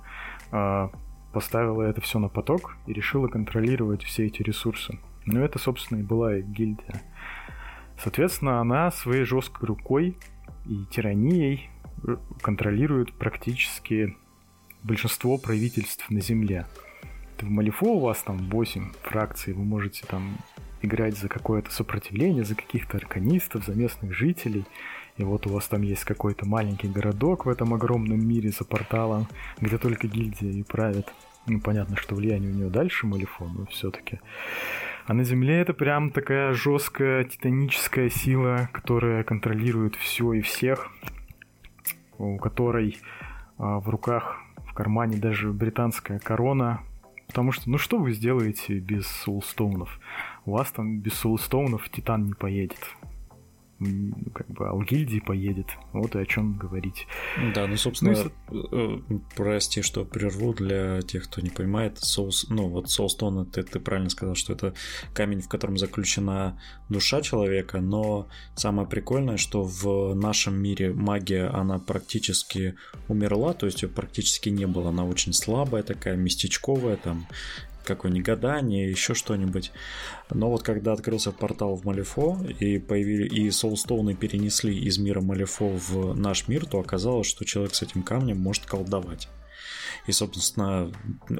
поставила это все на поток и решила контролировать все эти ресурсы. Но это, собственно, и была гильдия. Соответственно, она своей жесткой рукой и тиранией контролирует практически большинство правительств на Земле. В Малифо у вас там восемь фракций, вы можете там играть за какое-то сопротивление, за каких-то арканистов, за местных жителей. И вот у вас там есть какой-то маленький городок в этом огромном мире за порталом, где только гильдия и правит. Ну, понятно, что влияние у нее дальше Малифо, но все-таки. А на Земле это прям такая жесткая титаническая сила, которая контролирует все и всех, у которой а, в руках, в кармане даже британская корона. Потому что, ну что вы сделаете без соулстоунов? У вас там без соулстоунов Титан не поедет. Как бы, а у гильдии поедет. Вот и о чем говорить. Да, ну, собственно, ну, и... прости, что прерву для тех, кто не понимает. Соус... Ну, вот соулстоун, ты, ты правильно сказал, что это камень, в котором заключена душа человека, но самое прикольное, что в нашем мире магия, она практически умерла, то есть ее практически не было. Она очень слабая такая, местечковая там, какое-нибудь гадание, еще что-нибудь. Но вот когда открылся портал в Малифо и появили, и соулстоуны перенесли из мира Малифо в наш мир, то оказалось, что человек с этим камнем может колдовать. И, собственно,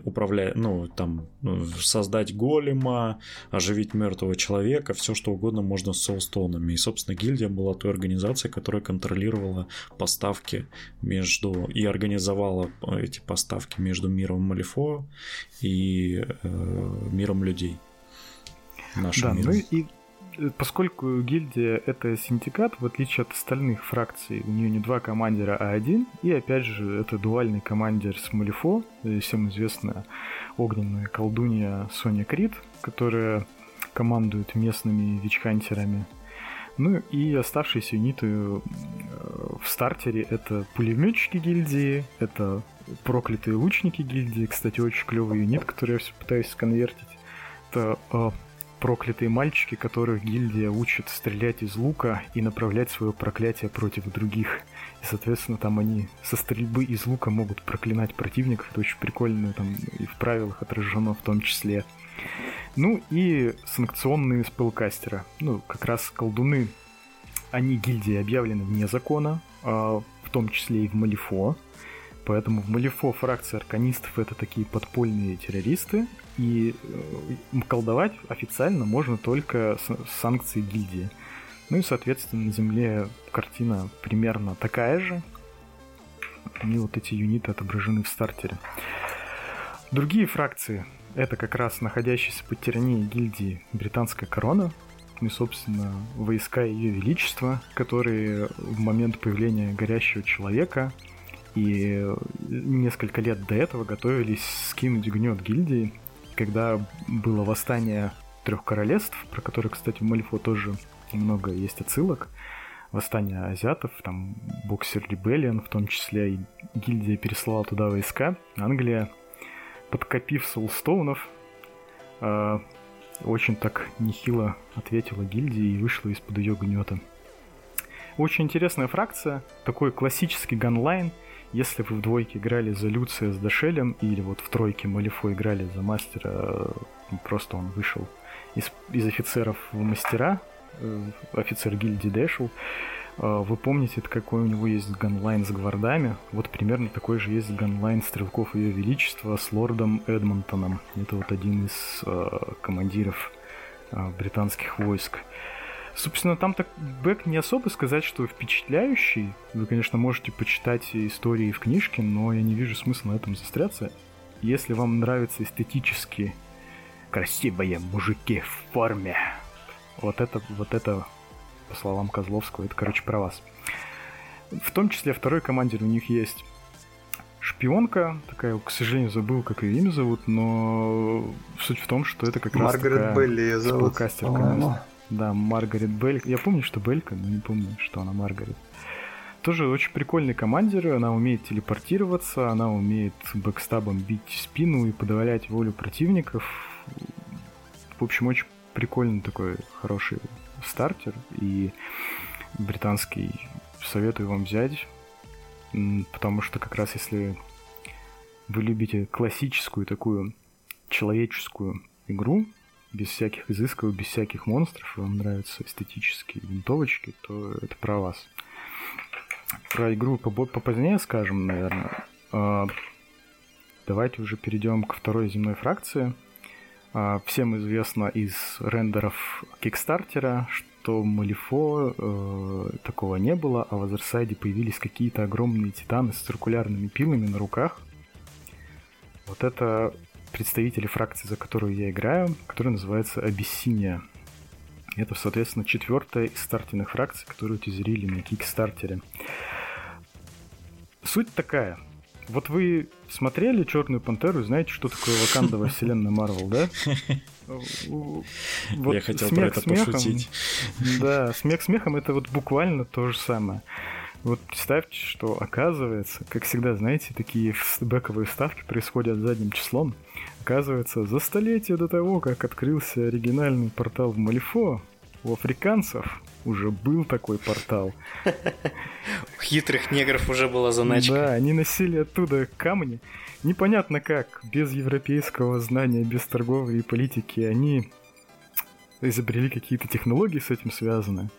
управляя, ну, там, создать голема, оживить мертвого человека, все что угодно можно с соулстоунами. И, собственно, гильдия была той организацией, которая контролировала поставки между и организовала эти поставки между миром Малифо и э, миром людей. Нашим да, миром. Ну и поскольку гильдия — это синдикат, в отличие от остальных фракций, у нее не два командира, а один. И опять же, это дуальный командир с Малифо, всем известная огненная колдунья Соня Крид, которая командует местными вичхантерами. Ну и оставшиеся юниты в стартере — это пулеметчики гильдии, это проклятые лучники гильдии. Кстати, очень клевый юнит, который я все пытаюсь сконвертить. Это... проклятые мальчики, которых гильдия учит стрелять из лука и направлять свое проклятие против других. И, соответственно, там они со стрельбы из лука могут проклинать противников. Это очень прикольно, там и в правилах отражено в том числе. Ну и санкционные спеллкастеры. Ну, как раз колдуны. Они гильдии объявлены вне закона, в том числе и в Малифо. Поэтому в Малифо фракция арканистов — это такие подпольные террористы, и колдовать официально можно только с санкцией гильдии. Ну и, соответственно, на Земле картина примерно такая же. И вот эти юниты отображены в стартере. Другие фракции — это как раз находящиеся под тиранией гильдии британская корона, и, собственно, войска Ее Величества, которые в момент появления горящего человека и несколько лет до этого готовились скинуть гнет гильдии, когда было восстание трех королевств, про которые, кстати, в Малифо тоже много есть отсылок. Восстание азиатов, там Боксер Ребеллион, в том числе, и гильдия переслала туда войска. Англия, подкопив соулстоунов, э, очень так нехило ответила гильдии и вышла из-под ее гнета. Очень интересная фракция, такой классический ганлайн. Если вы в двойке играли за Люция с Дашелем, или вот в тройке Малифо играли за мастера, просто он вышел из, из офицеров в мастера, офицер гильдии Дэшел, вы помните, какой у него есть ганлайн с гвардами? Вот примерно такой же есть ганлайн стрелков Ее Величества с лордом Эдмонтоном. Это вот один из командиров британских войск. Собственно, там так бэк не особо сказать, что впечатляющий. Вы, конечно, можете почитать истории в книжке, но я не вижу смысла на этом застряться. Если вам нравятся эстетически красивые мужики в форме, вот это, вот это, по словам Козловского, это, короче, про вас. В том числе второй командир у них есть шпионка, такая, к сожалению, забыл, как ее имя зовут, но суть в том, что это как Маргарет раз такая... Белли зовут. Спеллкастерка. Да, Маргарет Бель. Я помню, что Белька, но не помню, что она Маргарет. Тоже очень прикольный командир. Она умеет телепортироваться, она умеет бэкстабом бить спину и подавлять волю противников. В общем, очень прикольный такой хороший стартер. И британский советую вам взять. Потому что как раз если вы любите классическую такую человеческую игру, без всяких изысков, без всяких монстров, вам нравятся эстетические винтовочки, то это про вас. про игру попозднее скажем, наверное. Давайте уже перейдем к второй земной фракции. Всем известно из рендеров Кикстартера, что Малифо э, такого не было, а в Азерсайде появились какие-то огромные титаны с циркулярными пилами на руках. Вот это представители фракции, за которую я играю, которая называется Абиссиния. Это, соответственно, четвертая из стартинных фракций, которую тизерили на Кикстартере. Суть такая. Вот вы смотрели «Черную пантеру» и знаете, что такое Ваканда во вселенной Марвел, да? Вот я хотел смех, про это смехом, пошутить. Да, смех смехом — это вот буквально то же самое. Вот представьте, что оказывается, как всегда, знаете, такие бэковые вставки происходят задним числом. Оказывается, за столетие до того, как открылся оригинальный портал в Малифо, у африканцев уже был такой портал. У хитрых негров уже была заначка. Да, они носили оттуда камни. Непонятно как, без европейского знания, без торговли и политики, они изобрели какие-то технологии с этим связанные.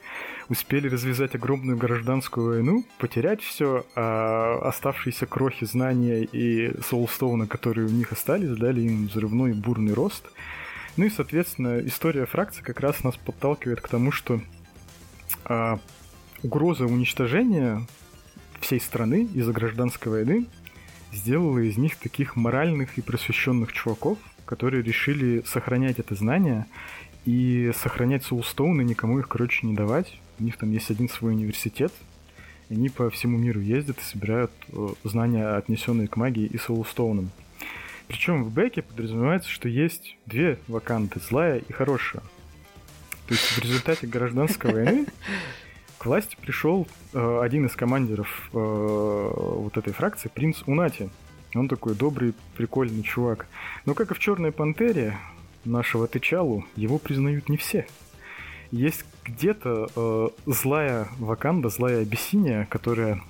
Успели развязать огромную гражданскую войну, потерять все, а оставшиеся крохи знания и Соулстоуна, которые у них остались, дали им взрывной бурный рост. Ну и, соответственно, история фракции как раз нас подталкивает к тому, что а, угроза уничтожения всей страны из-за гражданской войны сделала из них таких моральных и просвещенных чуваков, которые решили сохранять это знание и сохранять Соулстоуны, никому их, короче, не давать. У них там есть один свой университет, и они по всему миру ездят и собирают знания, отнесенные к магии и Соулстоунам. Причем в бэке подразумевается, что есть две Ваканды, злая и хорошая. То есть в результате гражданской войны к власти пришел э, один из командиров э, вот этой фракции, принц Унати. Он такой добрый, прикольный чувак. Но как и в «Черной пантере» нашего Тычалу, его признают не все. Есть где-то э, злая Ваканда, злая Абиссиния, которая...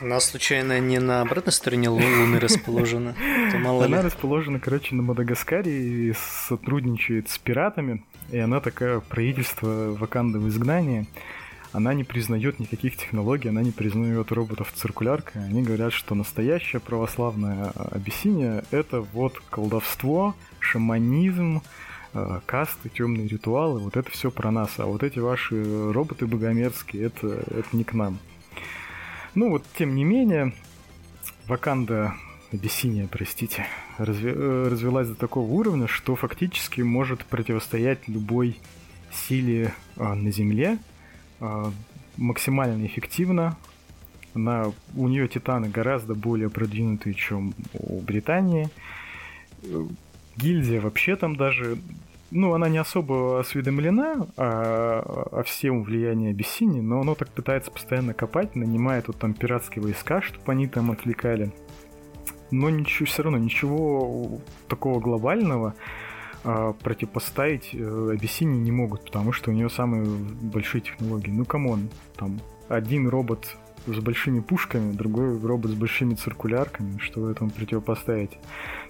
Она, случайно, не на обратной стороне Луны расположена? Она расположена, короче, на Мадагаскаре и сотрудничает с пиратами. И она такая правительство Ваканды в изгнании. Она не признает никаких технологий, она не признает роботов циркуляркой. Они говорят, что настоящая православная Абиссиния — это вот колдовство, шаманизм, касты, темные ритуалы. Вот это все про нас. А вот эти ваши роботы богомерзкие — это, это не к нам. Ну вот, тем не менее, Ваканда, Абиссиния, простите, разве, развелась до такого уровня, что фактически может противостоять любой силе а, на Земле а, максимально эффективно. Она, у нее титаны гораздо более продвинутые, чем у Британии. Гильдия вообще там даже... Ну, она не особо осведомлена о, о всем влиянии Абиссинии, но она так пытается постоянно копать, нанимает вот там пиратские войска, чтобы они там отвлекали. Но ничего, все равно ничего такого глобального а, противопоставить Абиссинии не могут, потому что у нее самые большие технологии. Ну, камон, там один робот с большими пушками, другой робот с большими циркулярками, что вы этому противопоставите.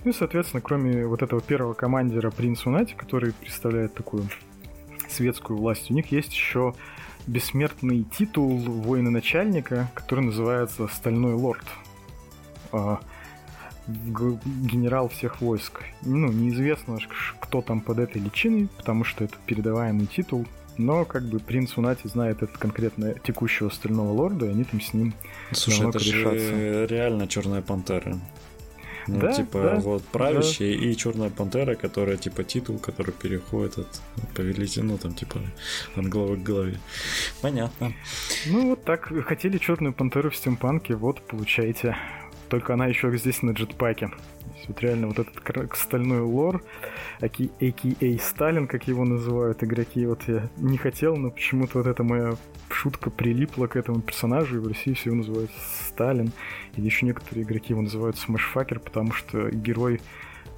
Ну и, соответственно, кроме вот этого первого командира принца Унати, который представляет такую светскую власть, у них есть еще бессмертный титул воина-начальника, который называется «Стальной лорд». Генерал всех войск. Ну, неизвестно, кто там под этой личиной, потому что это передаваемый титул. Но как бы принц Унати знает это конкретно текущего Стального лорда, и они там с ним Слушай, это решатся. Же реально «Черная пантера». Ну, да, типа, да, вот правящий да. И «Черная пантера», которая типа титул, который переходит от повелителя, ну там типа от главы к главе. Понятно. Ну вот так, хотели «Черную пантеру» в стимпанке, вот получаете. Только она еще здесь на джетпаке. Вот реально вот этот «Стальной лор», а.к.а. Сталин, как его называют игроки, вот я не хотел, но почему-то вот эта моя шутка прилипла к этому персонажу, и в России все его называют Сталин, и еще некоторые игроки его называют Смэшфакер, потому что герой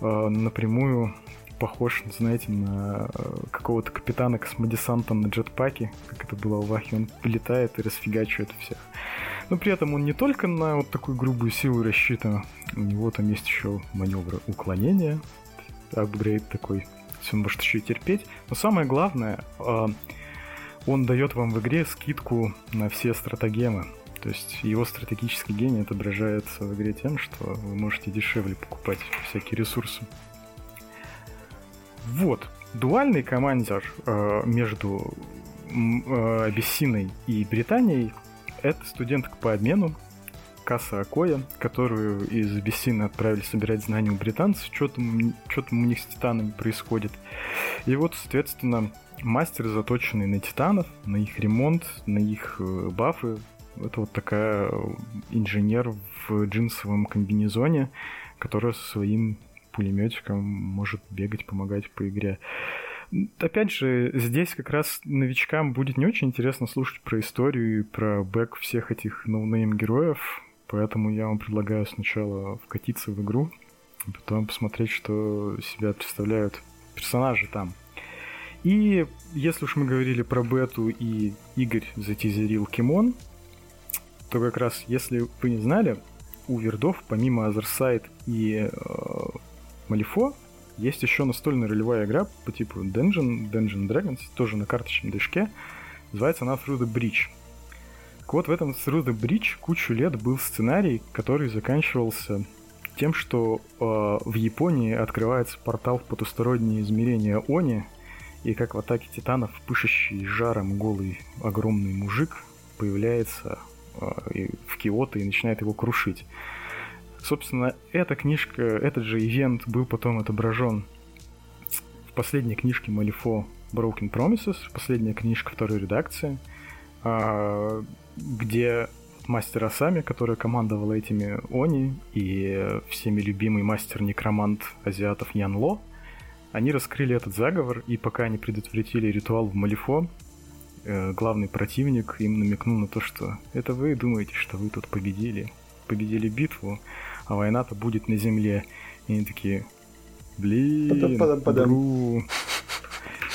э, напрямую похож, знаете, на какого-то капитана космодесанта на джетпаке, как это было в Вахе, он летает и расфигачивает всех. Но при этом он не только на вот такую грубую силу рассчитан, у него там есть еще маневры уклонения, апгрейд такой, он может еще и терпеть. Но самое главное, он дает вам в игре скидку на все стратагемы. То есть его стратегический гений отображается в игре тем, что вы можете дешевле покупать всякие ресурсы. Вот. Дуальный командир э, между э, Абиссиной и Британией – это студентка по обмену Каса Акоя, которую из Абиссины отправили собирать знания у британцев, что там, что там у них с титанами происходит. И вот, соответственно, мастер, заточенный на титанов, на их ремонт, на их бафы. Это вот такая инженер в джинсовом комбинезоне, которая со своим пулеметиком может бегать, помогать по игре. Опять же, здесь как раз новичкам будет не очень интересно слушать про историю и про бэк всех этих ноунейм-героев, поэтому я вам предлагаю сначала вкатиться в игру, а потом посмотреть, что себя представляют персонажи там. И если уж мы говорили про бету и Игорь затизерил Кимон, то как раз, если вы не знали, у вердов, помимо Otherside и Malifaux, есть еще настольная ролевая игра по типу Dungeon, Dungeon Dragons, тоже на карточном движке. Называется она Through the Breach. Так вот, в этом Through the Breach кучу лет был сценарий, который заканчивался тем, что э, в Японии открывается портал в потусторонние измерения Они, и как в «Атаке титанов» пышущий жаром голый огромный мужик появляется э, в Киото и начинает его крушить. Собственно, эта книжка, этот же ивент был потом отображен в последней книжке Malifaux Broken Promises, последняя книжка второй редакции, где мастер Асами, которая командовала этими Они, и всеми любимый мастер-некромант азиатов Ян Ло, они раскрыли этот заговор, и пока они предотвратили ритуал в Malifaux, главный противник им намекнул на то, что это вы думаете, что вы тут победили, победили битву, а война-то будет на земле. И они такие, блин, бру.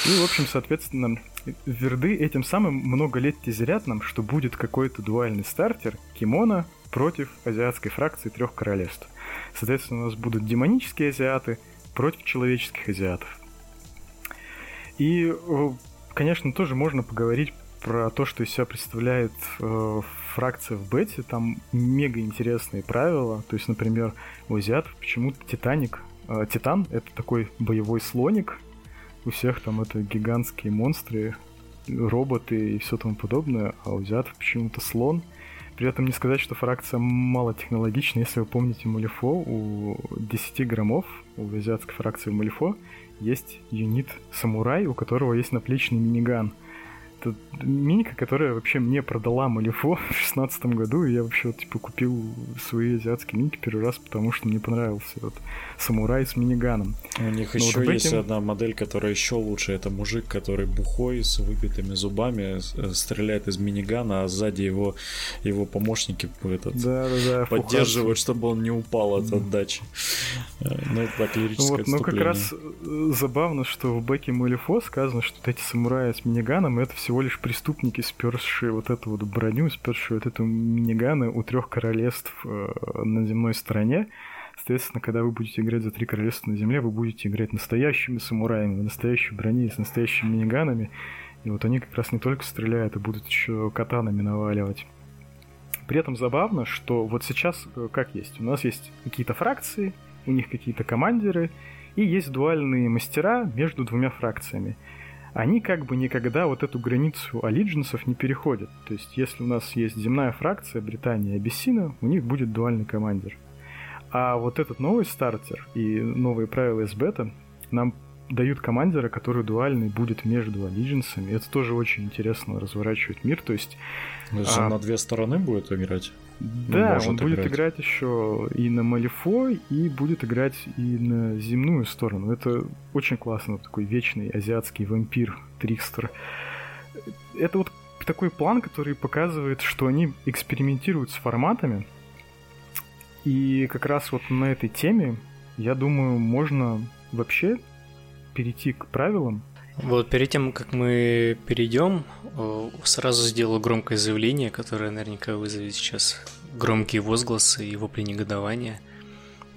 И, в общем, соответственно, верды этим самым много лет тизерят нам, что будет какой-то дуальный стартер Кимона против азиатской фракции трех королевств. Соответственно, у нас будут демонические азиаты против человеческих азиатов. И, конечно, тоже можно поговорить про то, что из себя представляет э, фракция в бете, там мега интересные правила. То есть, например, у азиатов почему-то Титаник, э, Титан — это такой боевой слоник, у всех там это гигантские монстры, роботы и все тому подобное, а у азиатов почему-то слон. При этом не сказать, что фракция малотехнологична. Если вы помните Malifaux, у десять граммов у азиатской фракции Malifaux есть юнит самурай, у которого есть наплечный миниган. Это миника, которая вообще мне продала Malifaux в шестнадцатом году, и я вообще типа купил свои азиатские миники первый раз, потому что мне понравился вот самурай с миниганом. У них Но еще вот этим... есть одна модель, которая еще лучше. Это мужик, который бухой, с выбитыми зубами, стреляет из минигана, а сзади его, его помощники этот, да, да, да, поддерживают, фухаться, чтобы он не упал от отдачи. Ну, это так лирическое вот, отступление. Ну, как раз забавно, что в бэке Malifaux сказано, что вот эти самураи с миниганом — это все всего лишь преступники, спёршие вот эту вот броню, спёршие вот эту миниганы у трех королевств э, на земной стороне. Соответственно, когда вы будете играть за три королевства на земле, вы будете играть настоящими самураями, в настоящей броне, с настоящими миниганами. И вот они как раз не только стреляют, а будут еще катанами наваливать. При этом забавно, что вот сейчас э, как есть. У нас есть какие-то фракции, у них какие-то командиры, и есть дуальные мастера между двумя фракциями. Они как бы никогда вот эту границу аллидженсов не переходят. То есть, если у нас есть земная фракция, Британия и Абиссина, у них будет дуальный командир. А вот этот новый стартер и новые правила из бета нам дают командира, который дуальный будет между аллидженсами. Это тоже очень интересно разворачивает мир. То есть... То есть он а... на две стороны будет играть? Да, он, он будет играть. играть еще и на Malifaux, и будет играть и на земную сторону. Это очень классно, такой вечный азиатский вампир, трикстер. Это вот такой план, который показывает, что они экспериментируют с форматами. И как раз вот на этой теме, я думаю, можно вообще перейти к правилам. Вот перед тем, как мы перейдем, сразу сделаю громкое заявление, которое наверняка вызовет сейчас громкие возгласы и вопли негодования.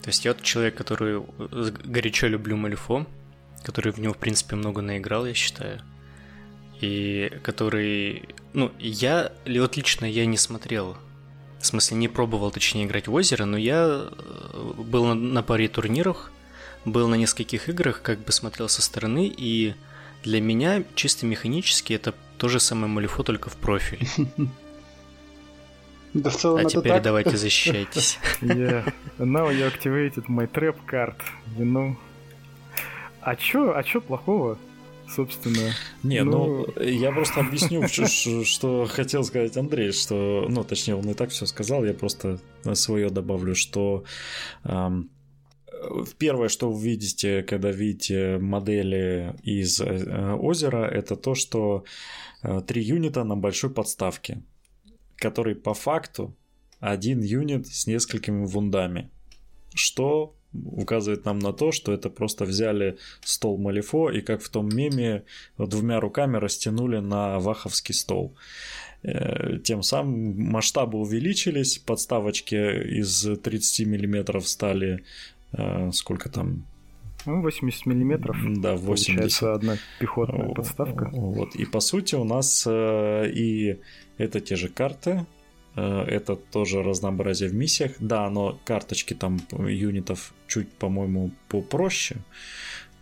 То есть я тот человек, который горячо люблю Malifaux, который в него, в принципе, много наиграл, я считаю. И который... Ну, я... Вот лично я не смотрел В смысле, не пробовал, точнее, играть в озеро, но я был на, на паре турнирах, был на нескольких играх, как бы смотрел со стороны, и для меня чисто механически это то же самое Малифо, только в профиль. Да, в целом а это теперь так. Давайте защищайтесь. Yeah. Now you activated my trap card. You know. А чё, а чё плохого, собственно? Не, ну... ну я просто объясню, что хотел сказать Андрей, что, ну, точнее, он и так все сказал, я просто свое добавлю, что эм, первое, что вы видите, когда видите модели из э, озера, это то, что э, три юнита на большой подставке, который по факту один юнит с несколькими вундами, что указывает нам на то, что это просто взяли стол Малифо и как в том меме двумя руками растянули на ваховский стол. Тем самым масштабы увеличились, подставочки из тридцать миллиметров стали сколько там? восемьдесят миллиметров, да, восемьдесят. Получается одна пехотная подставка. Вот. И по сути у нас и это те же карты, это тоже разнообразие в миссиях. Да, но карточки там юнитов чуть, по-моему, попроще.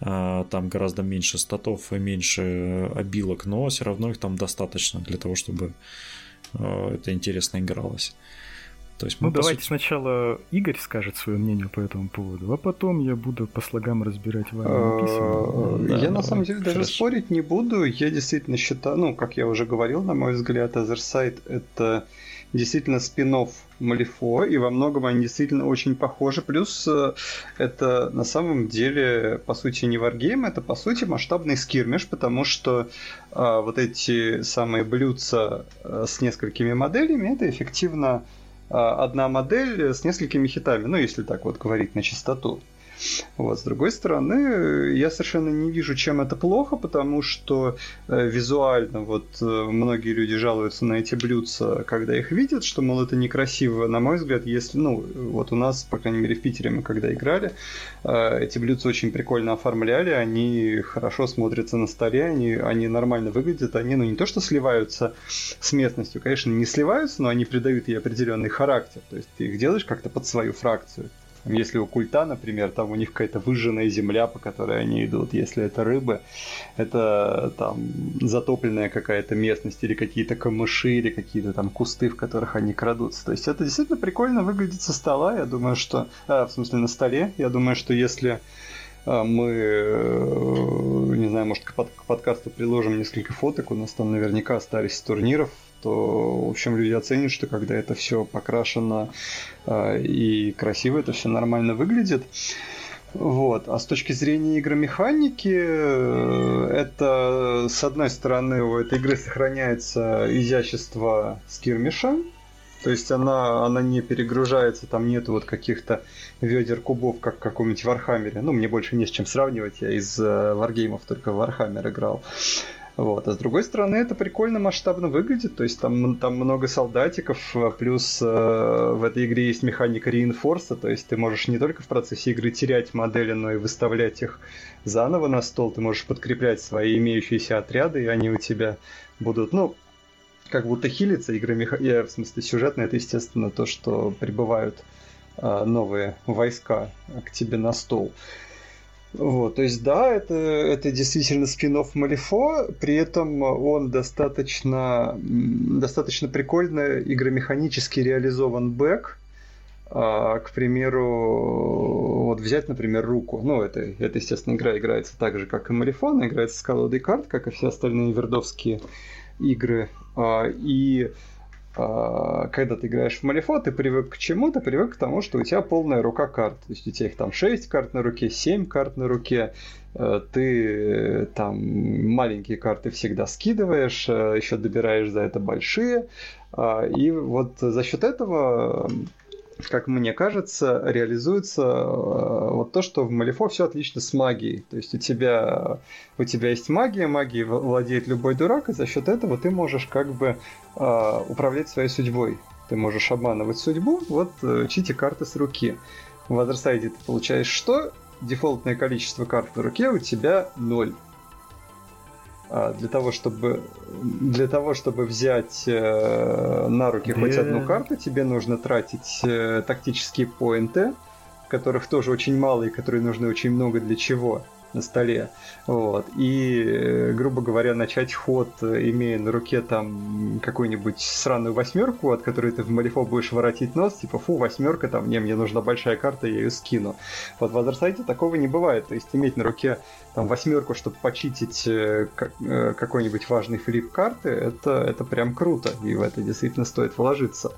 Там гораздо меньше статов и меньше обилок, но все равно их там достаточно для того, чтобы это интересно игралось. То есть мы, ну, давайте сути... сначала Игорь скажет свое мнение по этому поводу, а потом я буду по слогам разбирать вами написанное. Да, я на самом деле даже хорошо. Спорить не буду. Я действительно считаю, ну, как я уже говорил, на мой взгляд, Other Side — это действительно спин-офф Малифо, и во многом они действительно очень похожи. Плюс это на самом деле, по сути, не варгейм, это, по сути, масштабный скирмиш, потому что а, вот эти самые блюдца с несколькими моделями — это эффективно одна модель с несколькими хитами, ну, если так вот говорить на чистоту. Вот, с другой стороны, я совершенно не вижу, чем это плохо, потому что э, визуально вот э, многие люди жалуются на эти блюдца, когда их видят, что, мол, это некрасиво. На мой взгляд, если, ну, вот у нас, по крайней мере, в Питере мы когда играли, э, эти блюдца очень прикольно оформляли, они хорошо смотрятся на столе, они, они нормально выглядят, они, ну, не то что сливаются с местностью, конечно, не сливаются, но они придают ей определенный характер, то есть ты их делаешь как-то под свою фракцию. Если у культа, например, там у них какая-то выжженная земля, по которой они идут. Если это рыбы, это там затопленная какая-то местность, или какие-то камыши, или какие-то там кусты, в которых они крадутся. То есть это действительно прикольно выглядит со стола, я думаю, что... А, в смысле, на столе. Я думаю, что если мы, не знаю, может, к подкасту приложим несколько фоток, у нас там наверняка остались с турниров, то, в общем, люди оценят, что когда это все покрашено э, и красиво, это все нормально выглядит. Вот. А с точки зрения игромеханики, э, это, с одной стороны, у этой игры сохраняется изящество скирмиша, то есть она, она не перегружается, там нету вот каких-то ведер кубов, как в каком-нибудь Вархаммере. Ну, мне больше не с чем сравнивать, я из э, варгеймов только в Вархаммер играл. Вот. А с другой стороны, это прикольно масштабно выглядит, то есть там, там много солдатиков, плюс э, в этой игре есть механика реинфорса, то есть ты можешь не только в процессе игры терять модели, но и выставлять их заново на стол, ты можешь подкреплять свои имеющиеся отряды, и они у тебя будут, ну, как будто хилиться, игры меха... Я, в смысле сюжетно, это, естественно, то, что прибывают э, новые войска к тебе на стол. Вот, то есть, да, это, это действительно спин-офф Малифо, при этом он достаточно, достаточно прикольно игромеханически реализован бэк. А, к примеру, вот взять, например, руку. Ну, это, это, естественно, игра играется так же, как и Малифо, она играется с колодой карт, как и все остальные вердовские игры. А, и... когда ты играешь в Малифо, ты привык к чему? Ты привык к тому, что у тебя полная рука карт. То есть у тебя их там шесть карт на руке, семь карт на руке. Ты там маленькие карты всегда скидываешь, еще добираешь за это большие. И вот за счет этого, как мне кажется, реализуется вот то, что в Малифо все отлично с магией. То есть у тебя, у тебя есть магия, магией владеет любой дурак, и за счет этого ты можешь как бы э, управлять своей судьбой. Ты можешь обманывать судьбу, вот э, чити карты с руки. В Other Side ты получаешь что? Дефолтное количество карт на руке у тебя ноль. для того, чтобы, для того, чтобы взять на руки хоть одну карту, тебе нужно тратить тактические поинты, которых тоже очень мало и которые нужны очень много для чего на столе. Вот. И, грубо говоря, начать ход, имея на руке там какую-нибудь сраную восьмерку, от которой ты в Малифо будешь воротить нос, типа, фу, восьмерка, там, не, мне нужна большая карта, я ее скину. Вот в Азерсайде такого не бывает. То есть иметь на руке там восьмерку, чтобы почитить какой-нибудь важный флип карты, это, это прям круто, и в это действительно стоит вложиться.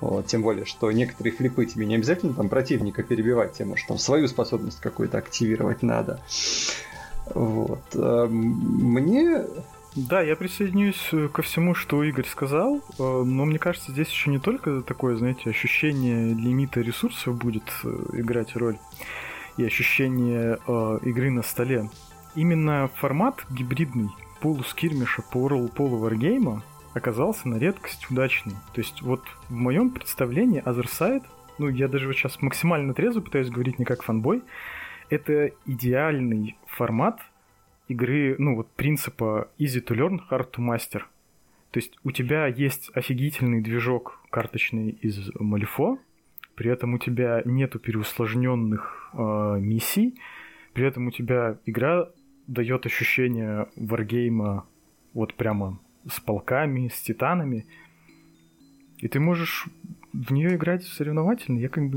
Вот, тем более, что некоторые флипы тебе не обязательно там противника перебивать, тебе, может, там свою способность какую-то активировать надо. Вот. Мне... Да, я присоединюсь ко всему, что Игорь сказал, но мне кажется, здесь еще не только такое, знаете, ощущение лимита ресурсов будет играть роль, и ощущение игры на столе. Именно формат гибридный полускирмиша, полуваргейма оказался на редкость удачным. То есть вот в моем представлении Азерсайд, ну я даже вот сейчас максимально трезво пытаюсь говорить не как фанбой, это идеальный формат игры, ну вот принципа easy to learn, hard to master. То есть у тебя есть офигительный движок карточный из Малифо, при этом у тебя нету переусложненных э, миссий, при этом у тебя игра дает ощущение варгейма вот прямо с полками, с титанами. И ты можешь в нее играть соревновательно. Я как бы...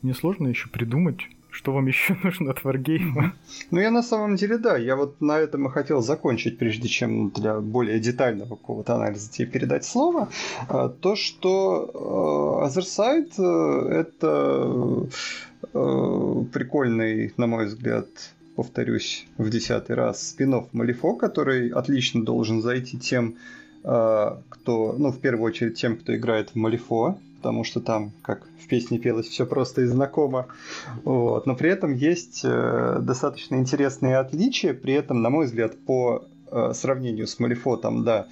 Мне сложно еще придумать, что вам еще нужно от варгейма. Ну, я на самом деле, да. Я вот на этом и хотел закончить, прежде чем для более детального какого-то анализа тебе передать слово. То, что Азерсайд — это прикольный, на мой взгляд... повторюсь в десятый раз, спин-офф Малифо, который отлично должен зайти тем, кто, ну, в первую очередь тем, кто играет в Малифо, потому что там, как в песне пелось, все просто и знакомо. Вот. Но при этом есть достаточно интересные отличия, при этом, на мой взгляд, по сравнению с Малифо, там, да,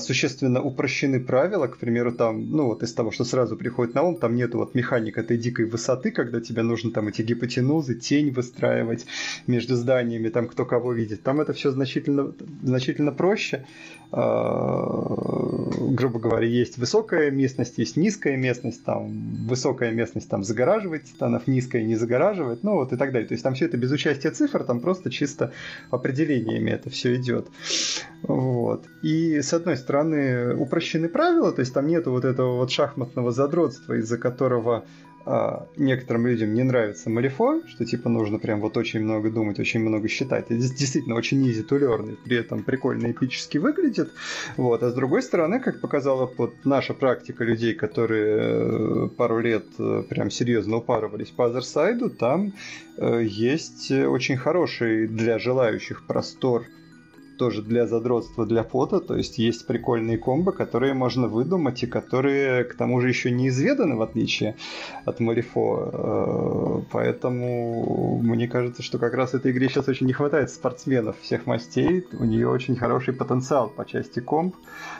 существенно упрощены правила, к примеру, там, ну, вот из того, что сразу приходит на ум, там нету вот механик этой дикой высоты, когда тебе нужно там эти гипотенузы, тень выстраивать между зданиями, там, кто кого видит, там это все значительно, значительно проще, грубо говоря, есть высокая местность, есть низкая местность, там, высокая местность, там, загораживает титанов, низкая не загораживает, ну, вот и так далее, то есть там все это без участия цифр, там просто чисто определениями это все идет. Вот. И с одной стороны упрощены правила, то есть там нету вот этого вот шахматного задротства, из-за которого а, некоторым людям не нравится Малифо, что типа нужно прям вот очень много думать, очень много считать. Это действительно очень easy to learn, при этом прикольно эпически выглядит. Вот. А с другой стороны, как показала вот наша практика людей, которые пару лет прям серьезно упарывались по Азерсайду, там э, есть очень хороший для желающих простор тоже для задротства, для пота, то есть есть прикольные комбо, которые можно выдумать и которые, к тому же, еще не изведаны, в отличие от Малифо. Поэтому мне кажется, что как раз этой игре сейчас очень не хватает спортсменов всех мастей, у нее очень хороший потенциал по части комб,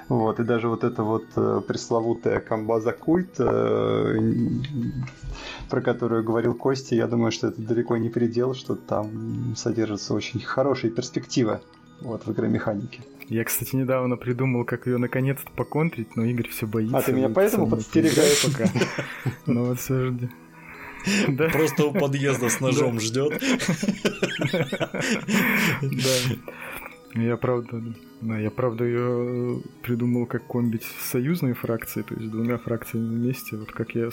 вот, и даже вот эта вот пресловутая комбаза культ, про которую говорил Костя, я думаю, что это далеко не предел, что там содержатся очень хорошие перспективы. Вот, в игре механики. Я, кстати, недавно придумал, как ее наконец-то поконтрить, но Игорь все боится. А ты меня поэтому подстерегаешь пока? Ну вот все жди. Просто у подъезда с ножом ждет. Да. Я правда, да, я правда ее придумал, как комбить с союзной фракцией, то есть двумя фракциями вместе. Вот как я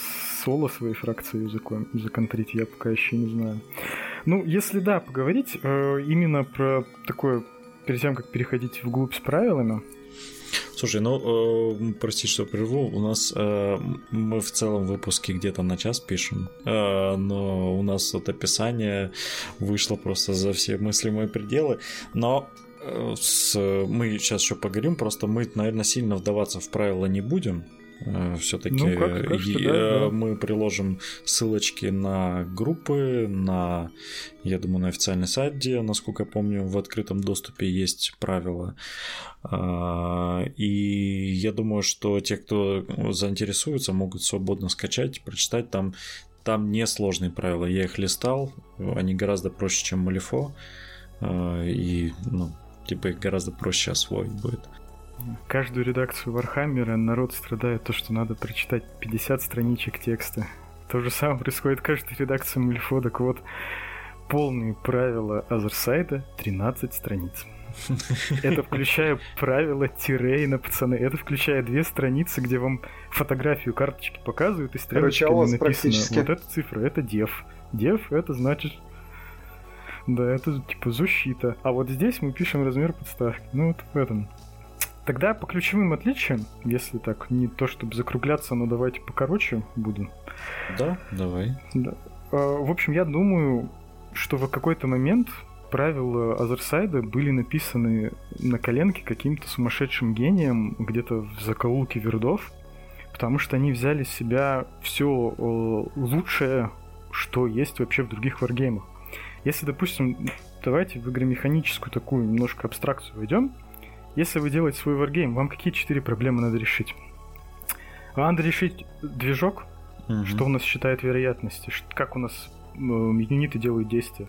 соло своей фракции законтрить, я пока еще не знаю. Ну, если да, поговорить именно про такое. Перед тем, как переходить вглубь с правилами. Слушай, ну, э, прости, что прерву. У нас э, мы в целом выпуске где-то на час пишем, э, но у нас вот описание вышло просто за все мыслимые пределы. Но э, с, мы сейчас еще поговорим, просто мы, наверное, сильно вдаваться в правила не будем. Все-таки ну, как, как что, да, да. Мы приложим ссылочки на группы, на, я думаю, на официальный сайт, где, насколько я помню, в открытом доступе есть правила. И я думаю, что те, кто заинтересуется, могут свободно скачать, прочитать. Там, там несложные правила. Я их листал, они гораздо проще, чем Малифо. И, ну, типа их гораздо проще освоить будет. Каждую редакцию Вархаммера народ страдает то, что надо прочитать пятьдесят страничек текста. То же самое происходит в каждой редакции Мильфо. Так вот, полные правила Азерсайда тринадцать страниц. Это включая правила Тирейна, пацаны. Это включая две страницы, где вам фотографию карточки показывают и стрелочками написано. Вот эта цифра, это дев. Дев, это значит... Да, это типа защита. А вот здесь мы пишем размер подставки. Ну вот в этом. Тогда по ключевым отличиям, если так, не то чтобы закругляться, но давайте покороче буду. Да, давай. Да. В общем, я думаю, что в какой-то момент правила Азерсайда были написаны на коленке каким-то сумасшедшим гением где-то в закоулке Вердов, потому что они взяли в себя все лучшее, что есть вообще в других варгеймах. Если, допустим, давайте в игромеханическую такую немножко абстракцию войдем. Если вы делаете свой варгейм, вам какие четыре проблемы надо решить? Вам надо решить движок, mm-hmm. что у нас считает вероятности, как у нас э, юниты делают действия.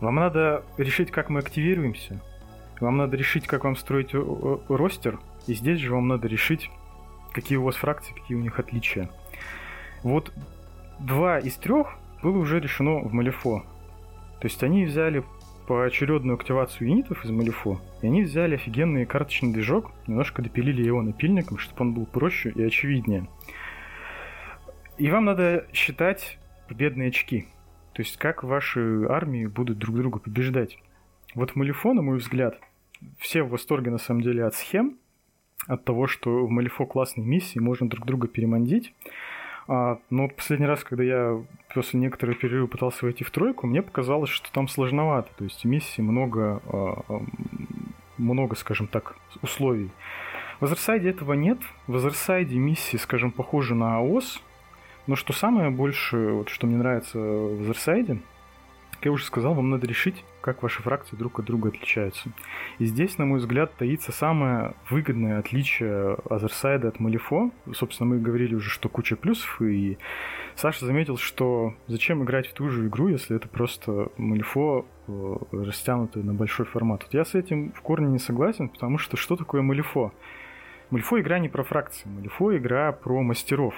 Вам надо решить, как мы активируемся. Вам надо решить, как вам строить ростер. И здесь же вам надо решить, какие у вас фракции, какие у них отличия. Вот два из трех было уже решено в Малифо. То есть они взяли поочередную активацию юнитов из Малифо, и они взяли офигенный карточный движок, немножко допилили его напильником, чтобы он был проще и очевиднее. И вам надо считать победные очки. То есть как ваши армии будут друг друга побеждать. Вот в Малифо, на мой взгляд, все в восторге на самом деле от схем, от того, что в Малифо классные миссии, можно друг друга перемандить. А, но последний раз, когда я после некоторого перерыва пытался войти в тройку, мне показалось, что там сложновато. То есть миссий много, а, много, скажем так, условий. В Азерсайде этого нет. В Азерсайде миссии, скажем, похожи на АОС. Но что самое больше, вот, что мне нравится в Азерсайде, как я уже сказал, вам надо решить, как ваши фракции друг от друга отличаются. И здесь, на мой взгляд, таится самое выгодное отличие Азерсайда от Малифо. Собственно, мы говорили уже, что куча плюсов, и Саша заметил, что зачем играть в ту же игру, если это просто Малифо, растянутое на большой формат. Вот я с этим в корне не согласен, потому что что такое Малифо? Малифо игра не про фракции, Малифо игра про мастеров.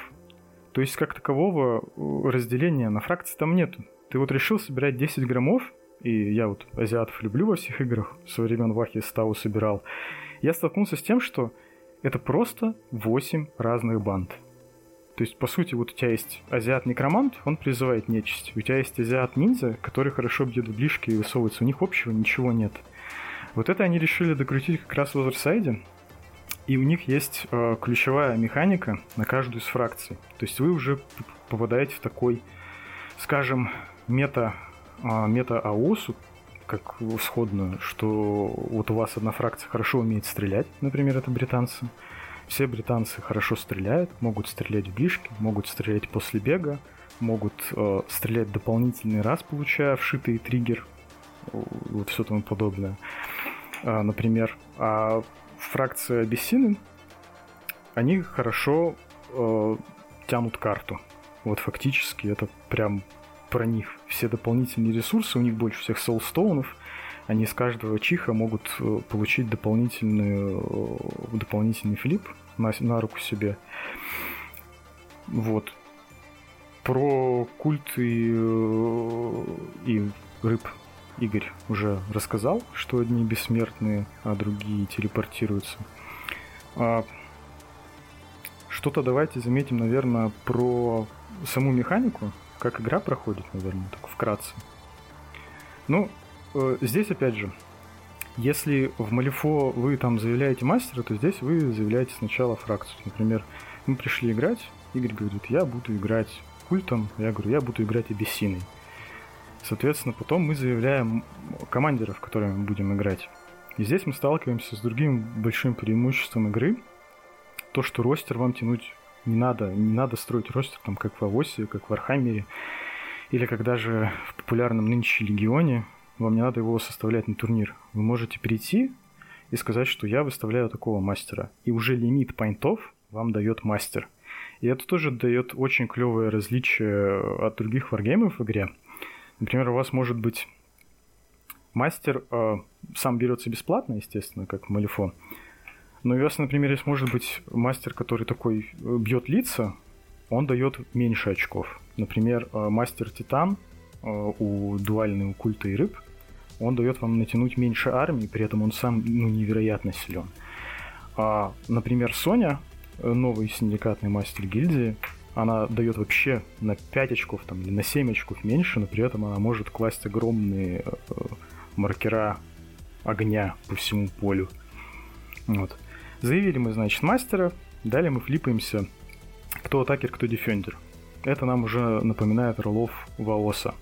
То есть, как такового разделения на фракции там нету. Ты вот решил собирать десять граммов, и я вот азиатов люблю во всех играх, со времен Вахи Стау собирал. Я столкнулся с тем, что это просто восемь разных банд. То есть, по сути, вот у тебя есть азиат-некромант, он призывает нечисть. У тебя есть азиат-ниндзя, который хорошо бьет в ближки и высовывается. У них общего ничего нет. Вот это они решили докрутить как раз в Азерсайде. И у них есть э, ключевая механика на каждую из фракций. То есть вы уже попадаете в такой, скажем, мета, э, мета-аосу, как сходную, что вот у вас одна фракция хорошо умеет стрелять, например, это британцы. Все британцы хорошо стреляют, могут стрелять в ближки, могут стрелять после бега, могут э, стрелять дополнительный раз, получая вшитый триггер, вот все тому подобное, э, например. А фракция Абиссины, они хорошо э, тянут карту. Вот фактически это прям про них. Все дополнительные ресурсы, у них больше всех соулстоунов, они из каждого чиха могут э, получить дополнительный, э, дополнительный флип на, на руку себе. Вот. Про культ и, э, и рыб Игорь уже рассказал, что одни бессмертные, а другие телепортируются. Что-то давайте заметим, наверное, про саму механику, как игра проходит, наверное, так вкратце. Ну, здесь опять же, если в Малифо вы там заявляете мастера, то здесь вы заявляете сначала фракцию. Например, мы пришли играть, Игорь говорит, я буду играть культом, я говорю, я буду играть абиссиной. Соответственно, потом мы заявляем командиров, которыми мы будем играть. И здесь мы сталкиваемся с другим большим преимуществом игры. То, что ростер вам тянуть не надо. Не надо строить ростер, там, как в Авосе, как в Вархаммере, или как даже в популярном нынче Легионе. Вам не надо его составлять на турнир. Вы можете прийти и сказать, что я выставляю такого мастера. И уже лимит поинтов вам дает мастер. И это тоже дает очень клевое различие от других варгеймов в игре. Например, у вас может быть Мастер э, сам берется бесплатно, естественно, как Малифон. Но если, например, если может быть мастер, который такой бьет лица, он дает меньше очков. Например, э, мастер Титан э, у дуального культа и рыб, он дает вам натянуть меньше армии, при этом он сам ну, невероятно силен. А, например, Соня, новый синдикатный мастер гильдии, она дает вообще на пять очков там, или на семь очков меньше, но при этом она может класть огромные э, маркера огня по всему полю. Вот. Заявили мы, значит, мастера, далее мы флипаемся, кто атакер, кто дефендер. Это нам уже напоминает ролов Ваоса.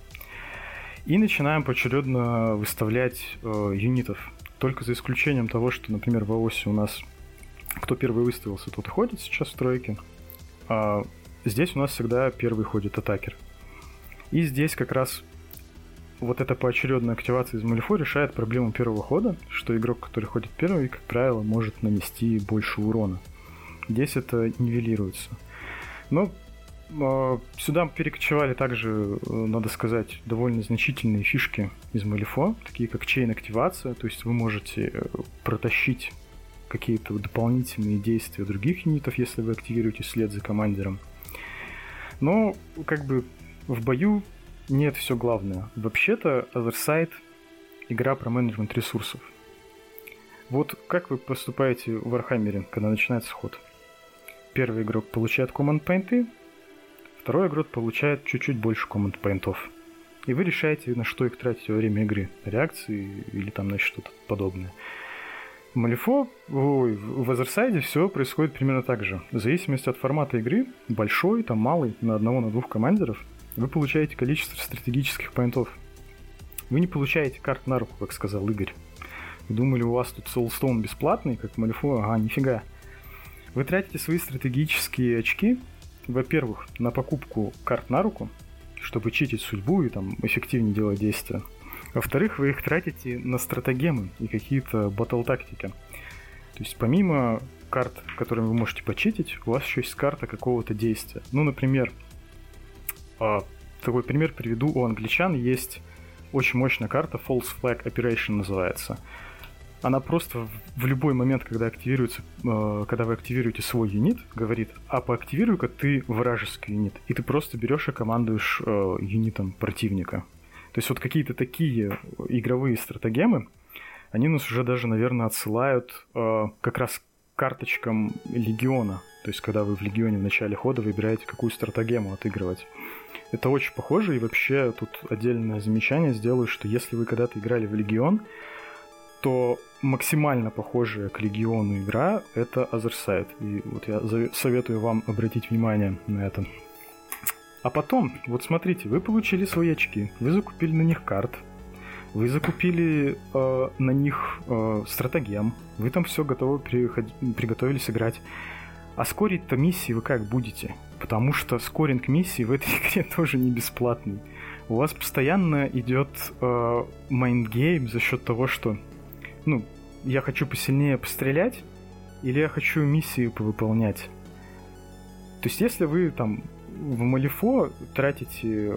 И начинаем поочередно выставлять э, юнитов. Только за исключением того, что, например, в Ваосе у нас кто первый выставился, тот ходит сейчас в тройке. А здесь у нас всегда первый ходит атакер. И здесь как раз вот эта поочередная активация из Малифо решает проблему первого хода, что игрок, который ходит первый, как правило, может нанести больше урона. Здесь это нивелируется. Но э, сюда перекочевали также, э, надо сказать, довольно значительные фишки из Малифо, такие как чейн-активация, то есть вы можете протащить какие-то дополнительные действия других юнитов, если вы активируете след за командиром. Но, как бы, в бою нет все главное. Вообще-то, Otherside — игра про менеджмент ресурсов. Вот как вы поступаете в Warhammer, когда начинается ход? Первый игрок получает команд-пойнты, второй игрок получает чуть-чуть больше команд-пойнтов. И вы решаете, на что их тратить во время игры. Реакции или там на что-то подобное. В Малифо, ой, в Otherside все происходит примерно так же. В зависимости от формата игры, большой, там малый, на одного, на двух командиров, вы получаете количество стратегических поинтов. Вы не получаете карт на руку, как сказал Игорь. Думали, у вас тут Soulstone бесплатный, как Малифо, ага, нифига. Вы тратите свои стратегические очки, во-первых, на покупку карт на руку, чтобы читить судьбу и там эффективнее делать действия. Во-вторых, вы их тратите на стратегемы и какие-то батл-тактики. То есть помимо карт, которыми вы можете почитить, у вас еще есть карта какого-то действия. Ну, например, такой пример приведу. У англичан есть очень мощная карта, False Flag Operation называется. Она просто в любой момент, когда, активируется, когда вы активируете свой юнит, говорит, а поактивируй-ка ты вражеский юнит. И ты просто берешь и командуешь юнитом противника. То есть вот какие-то такие игровые стратегемы, они нас уже даже, наверное, отсылают э, как раз к карточкам легиона. То есть когда вы в легионе в начале хода выбираете, какую стратегему отыгрывать. Это очень похоже, и вообще тут отдельное замечание сделаю, что если вы когда-то играли в легион, то максимально похожая к легиону игра — это Otherside. И вот я советую вам обратить внимание на это. А потом, вот смотрите, вы получили свои очки, вы закупили на них карт, вы закупили э, на них э, стратегем, вы там все готовы, приход... приготовились играть. А скорить-то миссии вы как будете? Потому что скоринг миссий в этой игре тоже не бесплатный. У вас постоянно идет э, майндгейм за счет того, что ну, я хочу посильнее пострелять, или я хочу миссии повыполнять. То есть если вы там в Малифо тратите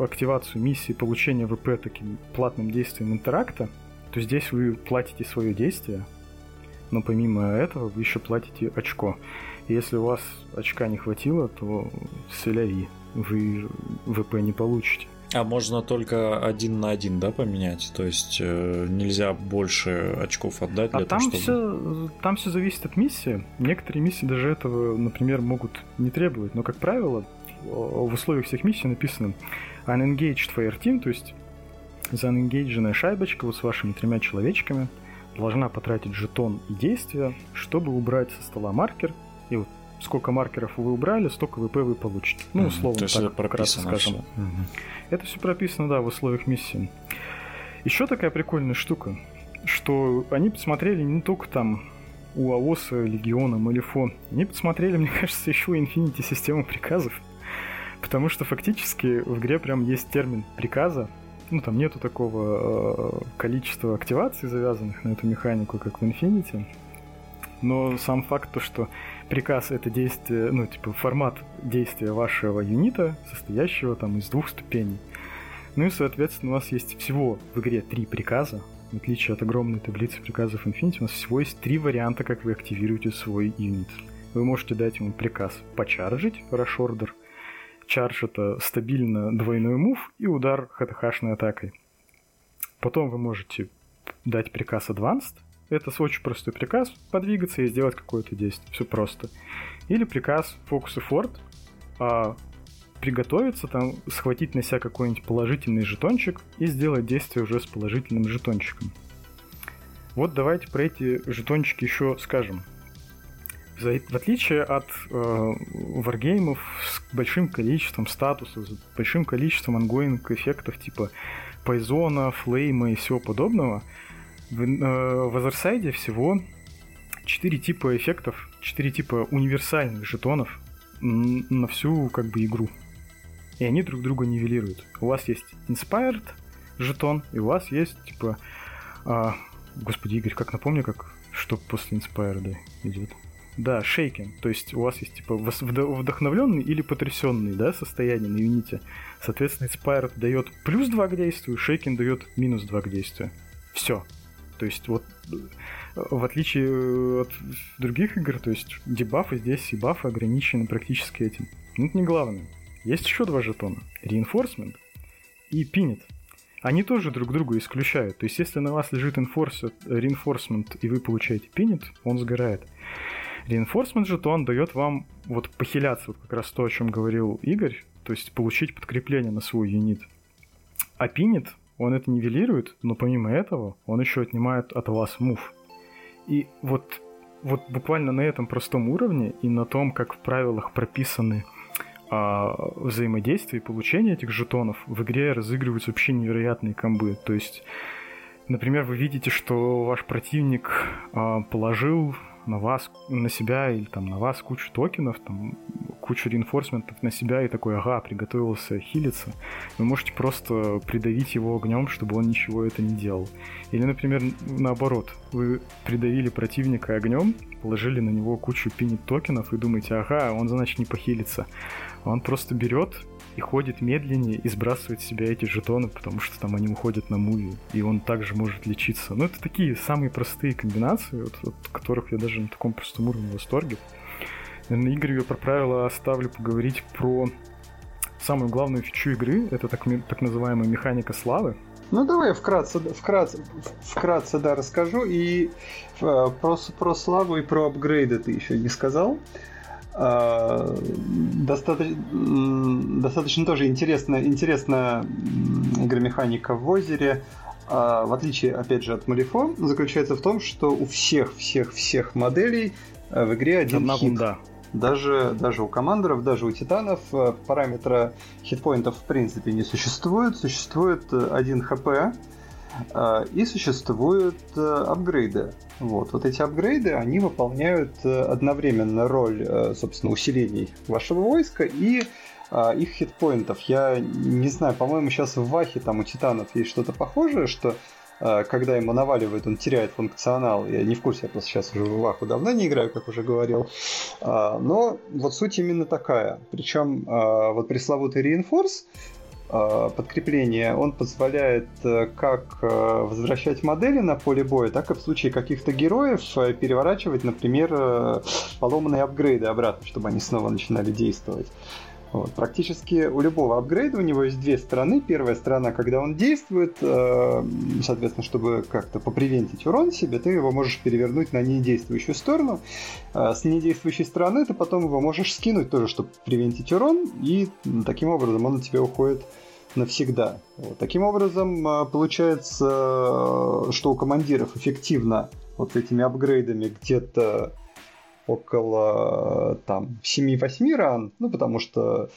активацию миссии получения ВП таким платным действием интеракта, то здесь вы платите свое действие, но помимо этого вы еще платите очко. И если у вас очка не хватило, то селяви, вы ВП не получите. А можно только один на один, да, поменять? То есть э, нельзя больше очков отдать для а того, там чтобы... А там все зависит от миссии. Некоторые миссии даже этого, например, могут не требовать. Но, как правило, в условиях всех миссий написано Unengaged Fire Team, то есть заангейдженная шайбочка вот с вашими тремя человечками должна потратить жетон и действие, чтобы убрать со стола маркер. И вот сколько маркеров вы убрали, столько ВП вы получите. Ну, условно, mm, так вкратце скажем. Угу. Это все прописано, да, в условиях миссии. Еще такая прикольная штука, что они посмотрели не только там у Аоса, Легиона, Малифо. Они посмотрели, мне кажется, еще и Infinity систему приказов. Потому что фактически в игре прям есть термин приказа. Ну, там нету такого э, количества активаций, завязанных на эту механику, как в Infinity. Но сам факт то, что приказ — это действие, ну, типа, формат действия вашего юнита, состоящего там из двух ступеней. Ну и, соответственно, у нас есть всего в игре три приказа. В отличие от огромной таблицы приказов Infinity, у нас всего есть три варианта, как вы активируете свой юнит. Вы можете дать ему приказ почаржить, rush order. Чардж — это стабильно двойной мув и удар ха-тэ-хашной атакой. Потом вы можете дать приказ advanced. Это очень простой приказ подвигаться и сделать какое-то действие. Все просто. Или приказ focus effort. А, приготовиться, там, схватить на себя какой-нибудь положительный жетончик и сделать действие уже с положительным жетончиком. Вот давайте про эти жетончики еще скажем. В отличие от э, варгеймов с большим количеством статусов, с большим количеством ангоинг эффектов типа Пайзона, Флейма и всего подобного, в, э, в Азерсайде всего четыре типа эффектов, четыре типа универсальных жетонов на всю как бы игру. И они друг друга нивелируют. У вас есть Inspired жетон, и у вас есть типа... Э, господи, Игорь, как напомню, как что после Inspired идет... Да, shaken, то есть у вас есть типа вдохновленный или потрясенный, да, состояние на юните. Соответственно, Inspired дает плюс два к действию, shaken дает минус два к действию. Все. То есть вот в отличие от других игр, то есть дебафы здесь и бафы ограничены практически этим. Но это не главное. Есть еще два жетона. Reinforcement и Pinned. Они тоже друг друга исключают. То есть если на вас лежит Reinforcement и вы получаете Pinned, он сгорает. Reinforcement жетон дает вам вот похиляться, вот как раз то, о чем говорил Игорь, то есть получить подкрепление на свой юнит. А Pinned, он это нивелирует, но помимо этого он еще отнимает от вас мув. И вот, вот буквально на этом простом уровне и на том, как в правилах прописаны а, взаимодействия и получение этих жетонов, в игре разыгрываются вообще невероятные комбы. То есть, например, вы видите, что ваш противник а, положил... на вас, на себя или там на вас кучу токенов, там кучу реинфорсментов на себя и такой, ага, приготовился хилиться, вы можете просто придавить его огнем, чтобы он ничего это не делал. Или, например, наоборот, вы придавили противника огнем, положили на него кучу пинит токенов и думаете, ага, он, значит, не похилится. Он просто берет и ходит медленнее и сбрасывает с себя эти жетоны, потому что там они уходят на муви, и он также может лечиться. Ну, это такие самые простые комбинации, от, от которых я даже на таком простом уровне в восторге. Наверное, Игорь, я про правила оставлю поговорить про самую главную фичу игры, это так, так называемая механика славы. Ну, давай вкратце, вкратце, вкратце да, расскажу, и э, про, про славу и про апгрейды ты еще не сказал. Достаточно, достаточно тоже интересная, интересная игромеханика в озере. В отличие, опять же, от Малифо, заключается в том, что у всех, всех, всех моделей в игре один Одна хит. Бунда. Даже, даже у командеров, даже у титанов параметра хитпоинтов в принципе не существует. Существует один хп. И существуют апгрейды. Вот. вот эти апгрейды, они выполняют одновременно роль, собственно, усилений вашего войска и их хитпоинтов. Я не знаю, по-моему, сейчас в Вахе там у титанов есть что-то похожее, что когда ему наваливают, он теряет функционал. Я не в курсе, я просто сейчас уже в Ваху давно не играю, как уже говорил. Но вот суть именно такая. Причем вот пресловутый Reinforce, подкрепление, он позволяет как возвращать модели на поле боя, так и в случае каких-то героев переворачивать, например, поломанные апгрейды обратно, чтобы они снова начинали действовать. Вот. Практически у любого апгрейда у него есть две стороны. Первая сторона, когда он действует, соответственно, чтобы как-то попревентить урон себе, ты его можешь перевернуть на недействующую сторону. С недействующей стороны ты потом его можешь скинуть тоже, чтобы превентить урон, и таким образом он у тебя уходит навсегда. Вот. Таким образом, получается, что у командиров эффективно вот этими апгрейдами где-то около там, семь-восемь ран, ну, потому что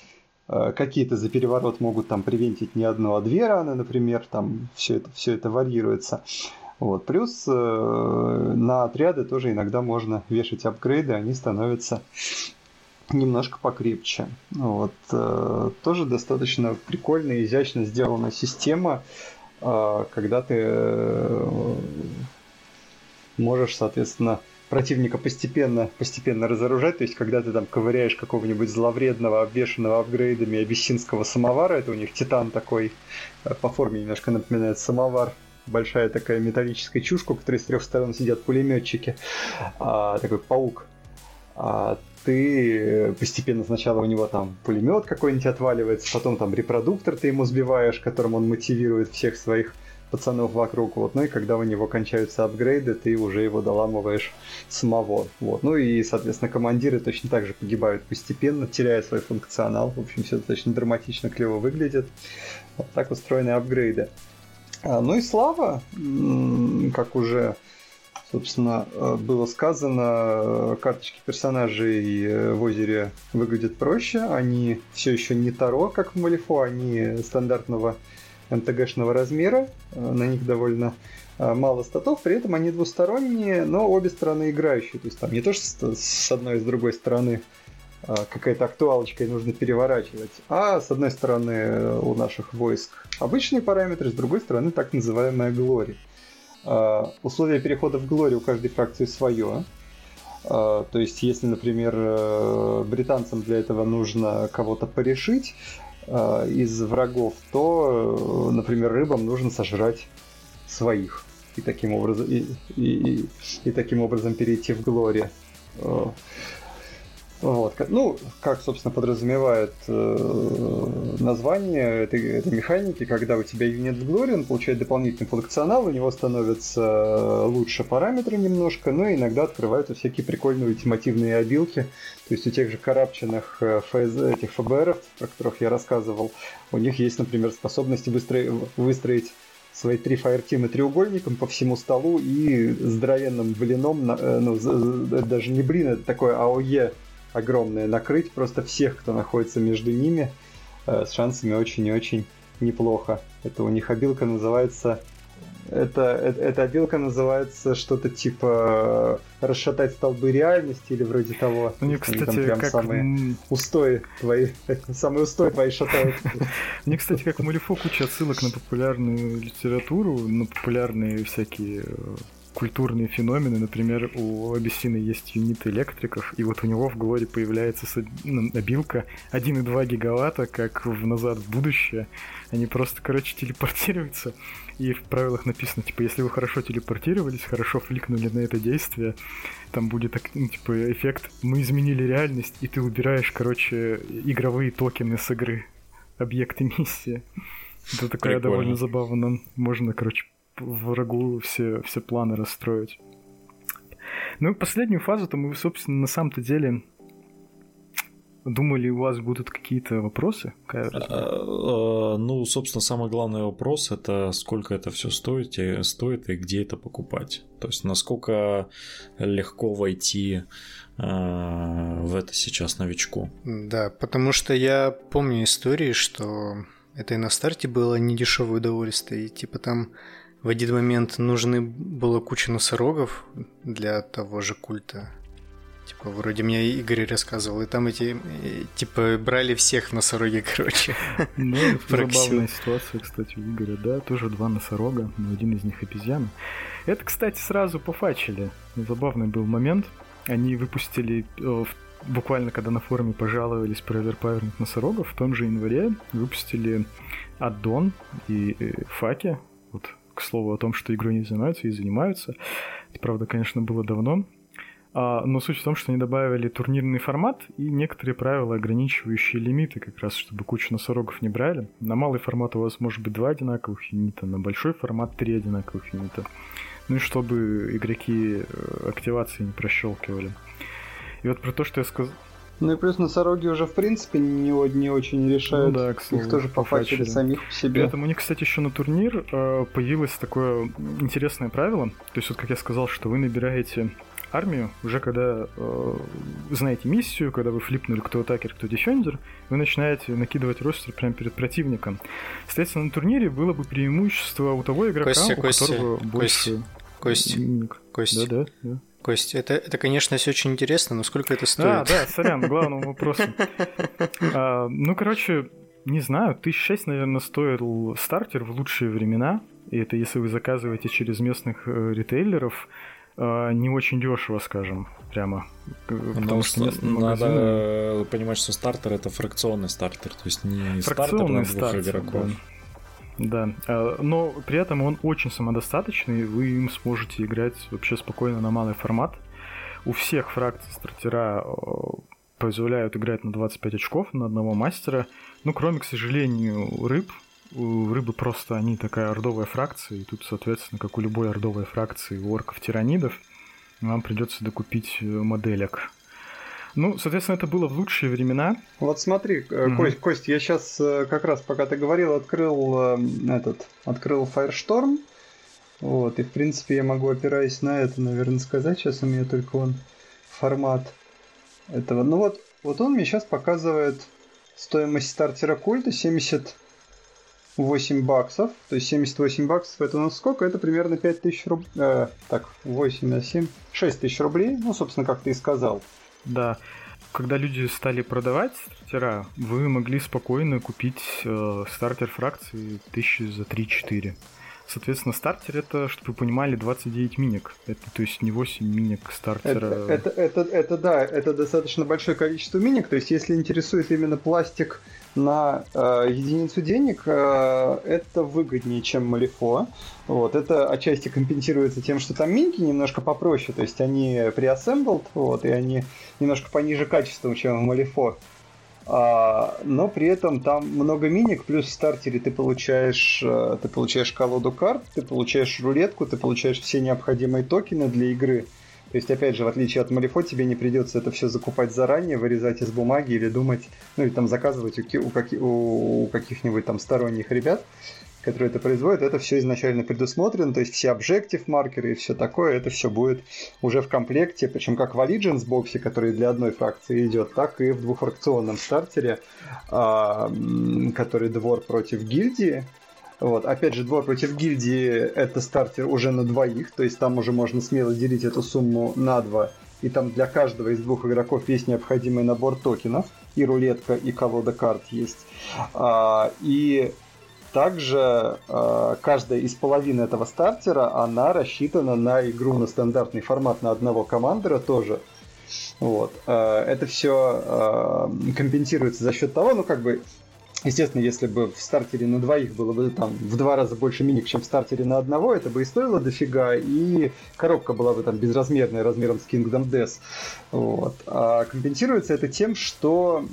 э, какие-то за переворот могут там превентить не одну, а две раны, например, там все это, все это варьируется. Вот. Плюс э, на отряды тоже иногда можно вешать апгрейды, они становятся немножко покрепче. Вот. Э, тоже достаточно прикольная, изящно сделана система, э, когда ты э, можешь, соответственно, противника постепенно, постепенно разоружать. То есть, когда ты там ковыряешь какого-нибудь зловредного, обвешанного апгрейдами абиссинского самовара, это у них титан такой, по форме немножко напоминает самовар, большая такая металлическая чушка, у которой с трех сторон сидят пулеметчики, а, такой паук. А ты постепенно сначала у него там пулемет какой-нибудь отваливается, потом там репродуктор ты ему сбиваешь, которым он мотивирует всех своих пацанов вокруг, вот, ну и когда у него кончаются апгрейды, ты уже его доламываешь самого, вот, ну и, соответственно, командиры точно так же погибают постепенно, теряя свой функционал, в общем, все достаточно драматично, клево выглядит, вот так устроены апгрейды. А, ну и слава, как уже, собственно, было сказано, карточки персонажей в озере выглядят проще, они все еще не таро, как в Малифо, они стандартного эм тэ гэшного размера, на них довольно мало статов, при этом они двусторонние, но обе стороны играющие, то есть там не то, что с одной и с другой стороны какая-то актуалочка и нужно переворачивать, а с одной стороны у наших войск обычные параметры, с другой стороны так называемая глори. Условия перехода в глори у каждой фракции свое. То есть если, например, британцам для этого нужно кого-то порешить из врагов, то, например, рыбам нужно сожрать своих и таким образом, и, и, и, и таким образом перейти в глори. Вот. Ну, как, собственно, подразумевает название этой, этой механики, когда у тебя юнит в глори, он получает дополнительный функционал, у него становятся лучше параметры немножко, но иногда открываются всякие прикольные ультимативные обилки. То есть у тех же карабченных эф зэ, этих эф бэ эров, про которых я рассказывал, у них есть, например, способность выстроить, выстроить свои три фаертимы треугольником по всему столу и здоровенным блином, ну, даже не блин, это такое АОЕ огромное, накрыть просто всех, кто находится между ними, с шансами очень и очень неплохо. Это у них обилка называется... Это, это, эта обилка называется что-то типа расшатать столбы реальности или вроде того. У них, кстати, там прям как... самые устои твои, самые устои твои шатают. Мне, кстати, как Малифо, куча отсылок на популярную литературу, на популярные всякие культурные феномены. Например, у Абиссины есть юнит электриков, и вот у него в Глоре появляется обилка один и два гигаватта, как в «Назад в будущее». Они просто, короче, телепортируются. И в правилах написано, типа, если вы хорошо телепортировались, хорошо фликнули на это действие, там будет, ну, типа, эффект «мы изменили реальность», и ты убираешь, короче, игровые токены с игры, объекты миссии. Это такое довольно забавно. Можно, короче, врагу все, все планы расстроить. Ну и последнюю фазу-то мы, собственно, на самом-то деле... Думали, у вас будут какие-то вопросы? Ну, собственно, самый главный вопрос — это сколько это все стоит и, стоит и где это покупать. То есть, насколько легко войти э, в это сейчас новичку. Да, потому что я помню истории, что это и на старте было недешевое удовольствие. И типа там в один момент нужны было куча носорогов для того же культа. Типа, вроде мне Игорь рассказывал, и там эти, типа, брали всех в носороге, короче. Ну, забавная ситуация, кстати, у Игоря, да, тоже два носорога, но один из них обезьяна. Это, кстати, сразу пофачили. Забавный был момент. Они выпустили, буквально когда на форуме пожаловались про оверпаверных носорогов, в том же январе выпустили аддон и факи. Вот, к слову о том, что игрой не занимаются, и занимаются. Это, правда, конечно, было давно. Но суть в том, что они добавили турнирный формат и некоторые правила, ограничивающие лимиты, как раз, чтобы кучу носорогов не брали. На малый формат у вас может быть два одинаковых юнита, на большой формат три одинаковых юнита. Ну и чтобы игроки активации не прощелкивали. И вот про то, что я сказал... Ну и плюс носороги уже в принципе не, не очень решают, ну да, к слову, их тоже пофачили самих по себе. Поэтому у них, кстати, еще на турнир появилось такое интересное правило. То есть вот как я сказал, что вы набираете... армию, уже когда э, знаете миссию, когда вы флипнули, кто атакер, кто дефендер, вы начинаете накидывать ростер прямо перед противником. Соответственно, на турнире было бы преимущество у того игрока, Костя, у Костя, которого Костя, больше... Костя, Костя, да, да, да. Костя, это, это, конечно, все очень интересно, но сколько это стоит? А, да, сорян, главному вопросу. Ну, короче, не знаю, тысяч шесть, наверное, стоил стартер в лучшие времена, и это если вы заказываете через местных ритейлеров. не очень дешево, скажем, прямо. Потому что нет, надо понимать, что стартер — это фракционный стартер, то есть не фракционный стартер на двух игроков. Да. да, но при этом он очень самодостаточный, вы им сможете играть вообще спокойно на малый формат. У всех фракций стартера позволяют играть на двадцать пять очков на одного мастера, ну кроме, к сожалению, рыб. У рыбы просто они такая ордовая фракция, и тут, соответственно, как у любой ордовой фракции у орков-тиранидов, вам придется докупить моделек. Ну, соответственно, это было в лучшие времена. Вот смотри, mm-hmm. Кость, Кость, я сейчас как раз, пока ты говорил, открыл этот, открыл Firestorm, вот, и, в принципе, я могу, опираясь на это, наверное, сказать, сейчас у меня только он формат этого. Ну вот, вот он мне сейчас показывает стоимость стартера культа семьдесят восемь баксов, то есть семьдесят восемь баксов это у нас сколько? Это примерно пять тысяч рублей, э, так, восемь на семь, шесть тысяч рублей, ну, собственно, как ты и сказал. Да, когда люди стали продавать стартера, вы могли спокойно купить э, стартер фракции тысячи за три-четыре. Соответственно, стартер это, чтобы вы понимали, двадцать девять миник, это, то есть не восемь миник стартера. Это, это, это, это да, это достаточно большое количество миник, то есть если интересует именно пластик на э, единицу денег, э, это выгоднее, чем Малифо. Вот, это отчасти компенсируется тем, что там минки немножко попроще, то есть они pre-assembled, вот, и они немножко пониже качеством, чем в Малифо. А, но при этом там много миник, плюс в стартере ты получаешь, ты получаешь колоду карт, ты получаешь рулетку, ты получаешь все необходимые токены для игры. То есть, опять же, в отличие от Малифо, тебе не придется это все закупать заранее, вырезать из бумаги или думать, ну или там заказывать у, у, каки, у, у каких-нибудь там сторонних ребят, которые это производят. Это все изначально предусмотрено, то есть все объектив-маркеры и все такое, это все будет уже в комплекте, причем как в Allegiance боксе, который для одной фракции идет, так и в двухфракционном стартере, который двор против гильдии. Вот. Опять же, двор против гильдии — это стартер уже на двоих, то есть там уже можно смело делить эту сумму на два, и там для каждого из двух игроков есть необходимый набор токенов, и рулетка, и колода карт есть. А, и также а, каждая из половин этого стартера, она рассчитана на игру на стандартный формат на одного командера тоже. Вот. А, это все а, компенсируется за счет того, ну как бы, естественно, если бы в стартере на двоих было бы там в два раза больше миник, чем в стартере на одного, это бы и стоило дофига, и коробка была бы там безразмерная, размером с Kingdom Death. Вот. А компенсируется это тем, что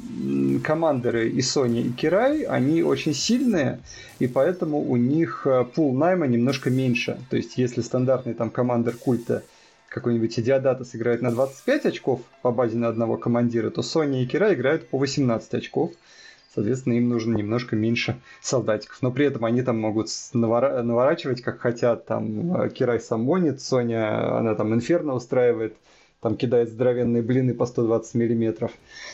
командеры и Соня, и Кирай, они очень сильные, и поэтому у них пул найма немножко меньше. То есть если стандартный там командер культа какой-нибудь Идиодата сыграет на двадцать пять очков по базе на одного командира, то Соня и Кирай играют по восемнадцать очков. Соответственно, им нужно немножко меньше солдатиков. Но при этом они там могут навора- наворачивать, как хотят. Там Кирай самонит, Соня, она там инферно устраивает, там кидает здоровенные блины по сто двадцать миллиметров.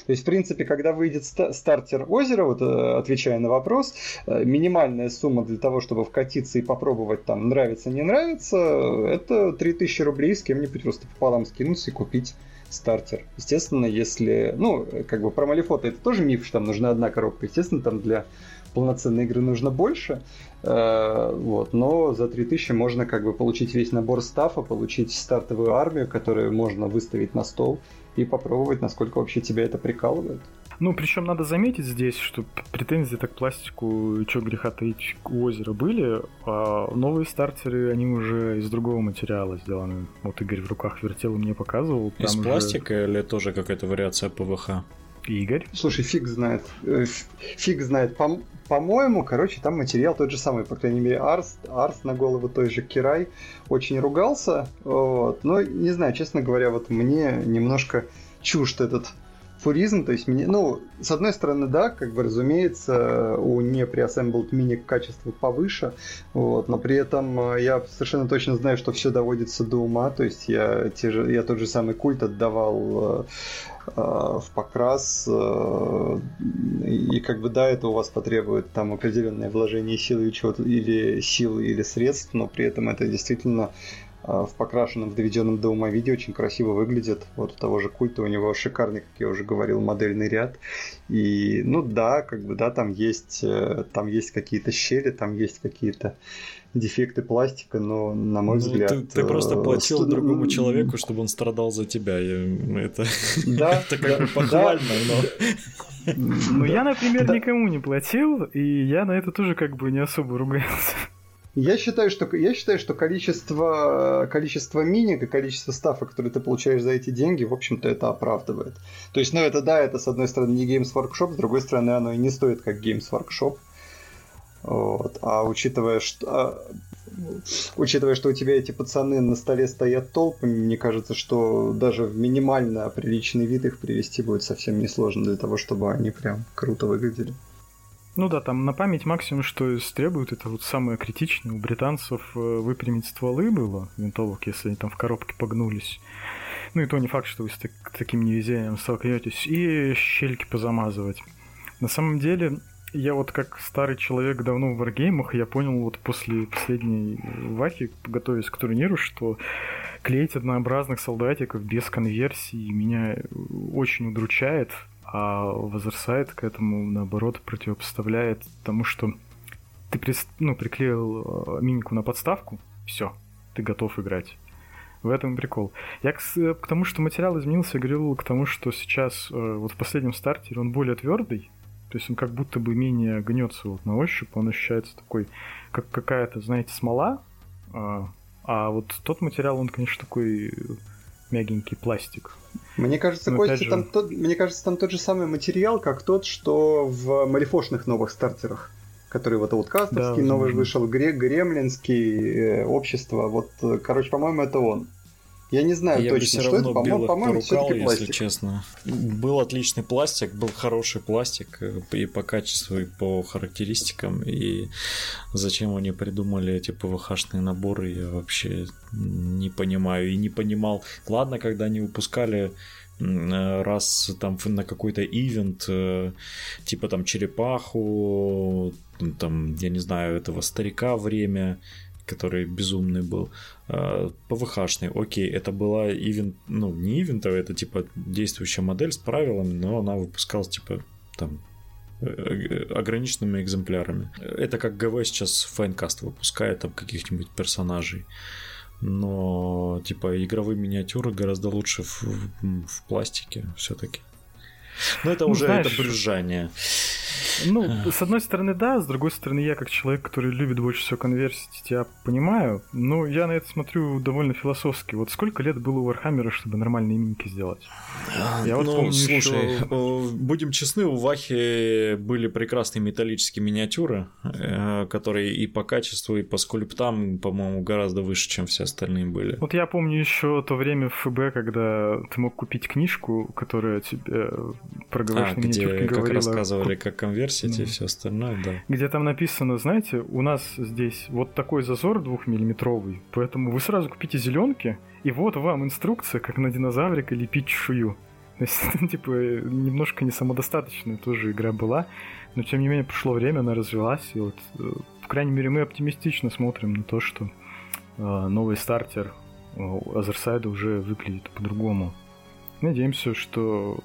То есть, в принципе, когда выйдет ста- стартер озера, вот отвечая на вопрос, минимальная сумма для того, чтобы вкатиться и попробовать там нравится, не нравится, это три тысячи рублей с кем-нибудь просто пополам скинуться и купить стартер. Естественно, если... Ну, как бы про Малифото это тоже миф, что там нужна одна коробка. Естественно, там для полноценной игры нужно больше. Э-э- вот, но за три тысячи можно как бы получить весь набор стафа, получить стартовую армию, которую можно выставить на стол и попробовать, насколько вообще тебя это прикалывает. Ну, причем надо заметить здесь, что претензии так к пластику, чё греха таить, у озера были, а новые стартеры, они уже из другого материала сделаны. Вот Игорь в руках вертел и мне показывал. Из уже... пластика или тоже какая-то вариация ПВХ? Игорь? Слушай, фиг знает. Фиг знает. По- по-моему, короче, там материал тот же самый. По крайней мере, Арс, Арс на голову той же Кирай очень ругался. Вот. Но, не знаю, честно говоря, вот мне немножко чужд этот фуризм, то есть, мне, ну, с одной стороны, да, как бы, разумеется, у не pre-assembled миник качество повыше, вот, но при этом я совершенно точно знаю, что все доводится до ума, то есть я, те же, я тот же самый культ отдавал э, э, в покрас, э, и как бы, да, это у вас потребует там определенное вложение силы и чего-то, или силы, или средств, но при этом это действительно в покрашенном, в доведенном до ума виде очень красиво выглядит. Вот у того же Культа, у него шикарный, как я уже говорил, модельный ряд. И, ну да, как бы, да, там есть, там есть какие-то щели, там есть какие-то дефекты пластика, но, на мой ну, взгляд... Ты, ты просто платил сто... другому человеку, чтобы он страдал за тебя. И это как бы похвально, но... Ну, я, например, никому не платил, и я на это тоже как бы не особо ругался. Я считаю, что, я считаю, что количество, количество миник и количество стаффов, которые ты получаешь за эти деньги, в общем-то, это оправдывает. То есть, ну это да, это с одной стороны не Games Workshop, с другой стороны оно и не стоит как Games Workshop. Вот. А учитывая, что, а, учитывая, что у тебя эти пацаны на столе стоят толпами, мне кажется, что даже в минимально приличный вид их привести будет совсем несложно для того, чтобы они прям круто выглядели. Ну да, там на память максимум, что требуют, это вот самое критичное. У британцев выпрямить стволы было, винтовок, если они там в коробке погнулись. Ну и то не факт, что вы с так- таким невезением столкнетесь. И щельки позамазывать. На самом деле, я вот как старый человек давно в варгеймах, я понял вот после последней вахи, готовясь к турниру, что клеить однообразных солдатиков без конверсии меня очень удручает. А возрастает к этому, наоборот, противопоставляет тому, что ты при, ну, приклеил минику на подставку, все, ты готов играть. В этом прикол. Я к, к тому, что материал изменился, я говорил к тому, что сейчас вот в последнем стартере он более твердый, то есть он как будто бы менее гнется вот на ощупь, он ощущается такой, как какая-то, знаете, смола, а, а вот тот материал, он, конечно, такой... мягенький пластик. Мне кажется, ну, Костя, же... там тот, мне кажется, там тот же самый материал, как тот, что в малифошных новых стартерах, который вот ауткастовский, да, новый вышел, гремлинский, э, общество, вот, короче, по-моему, это он. Я не знаю я точно, что это, по-моему, по-моему все-таки пластик. Если честно. Был отличный пластик, был хороший пластик и по качеству, и по характеристикам, и зачем они придумали эти ПВХ-шные наборы, я вообще не понимаю. И не понимал, ладно, когда они выпускали... раз там на какой-то ивент, типа там черепаху, там, я не знаю, этого старика время, который безумный был, ПВХ-шный, окей, это была ивент, ну, не ивентовая, это типа действующая модель с правилами, но она выпускалась типа там ограниченными экземплярами. Это как ГВ сейчас Файнкаст выпускает там каких-нибудь персонажей. Но, типа, игровые миниатюры гораздо лучше в, в, в пластике все-таки. Но это ну, уже знаешь, это брюзжание. Ну, с одной стороны, да, с другой стороны, я как человек, который любит больше всего конверсить, я понимаю, но я на это смотрю довольно философски. Вот сколько лет было у Вархаммера, чтобы нормальные минки сделать? Я вот ну, помню, слушай, что... будем честны, у Вахи были прекрасные металлические миниатюры, которые и по качеству, и по скульптам, по-моему, гораздо выше, чем все остальные были. Вот я помню еще то время в ФБ, когда ты мог купить книжку, которая тебе про а, где как говорила, рассказывали, как конверсить ну, и все остальное, да. Где там написано, знаете, у нас здесь вот такой зазор двухмиллиметровый, поэтому вы сразу купите зеленки, и вот вам инструкция, как на динозаврика лепить чешую. То есть, типа, немножко не самодостаточная тоже игра была, но тем не менее прошло время, она развилась, и вот, по крайней мере, мы оптимистично смотрим на то, что э, новый стартер Азерсайда э, уже выглядит по-другому. Надеемся, что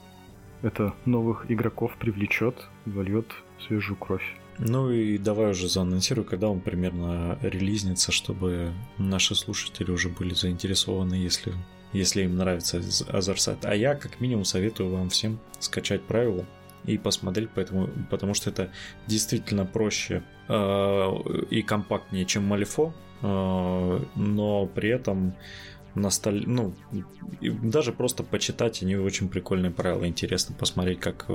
это новых игроков привлечет и вольет свежую кровь. Ну и давай уже заанонсирую, когда он примерно релизнится, чтобы наши слушатели уже были заинтересованы, если, если им нравится Азерсайд. А я как минимум советую вам всем скачать правила и посмотреть, поэтому, потому что это действительно проще э, и компактнее, чем Малифо, э, но при этом... На столе, ну, даже просто почитать, они очень прикольные правила. Интересно посмотреть, как,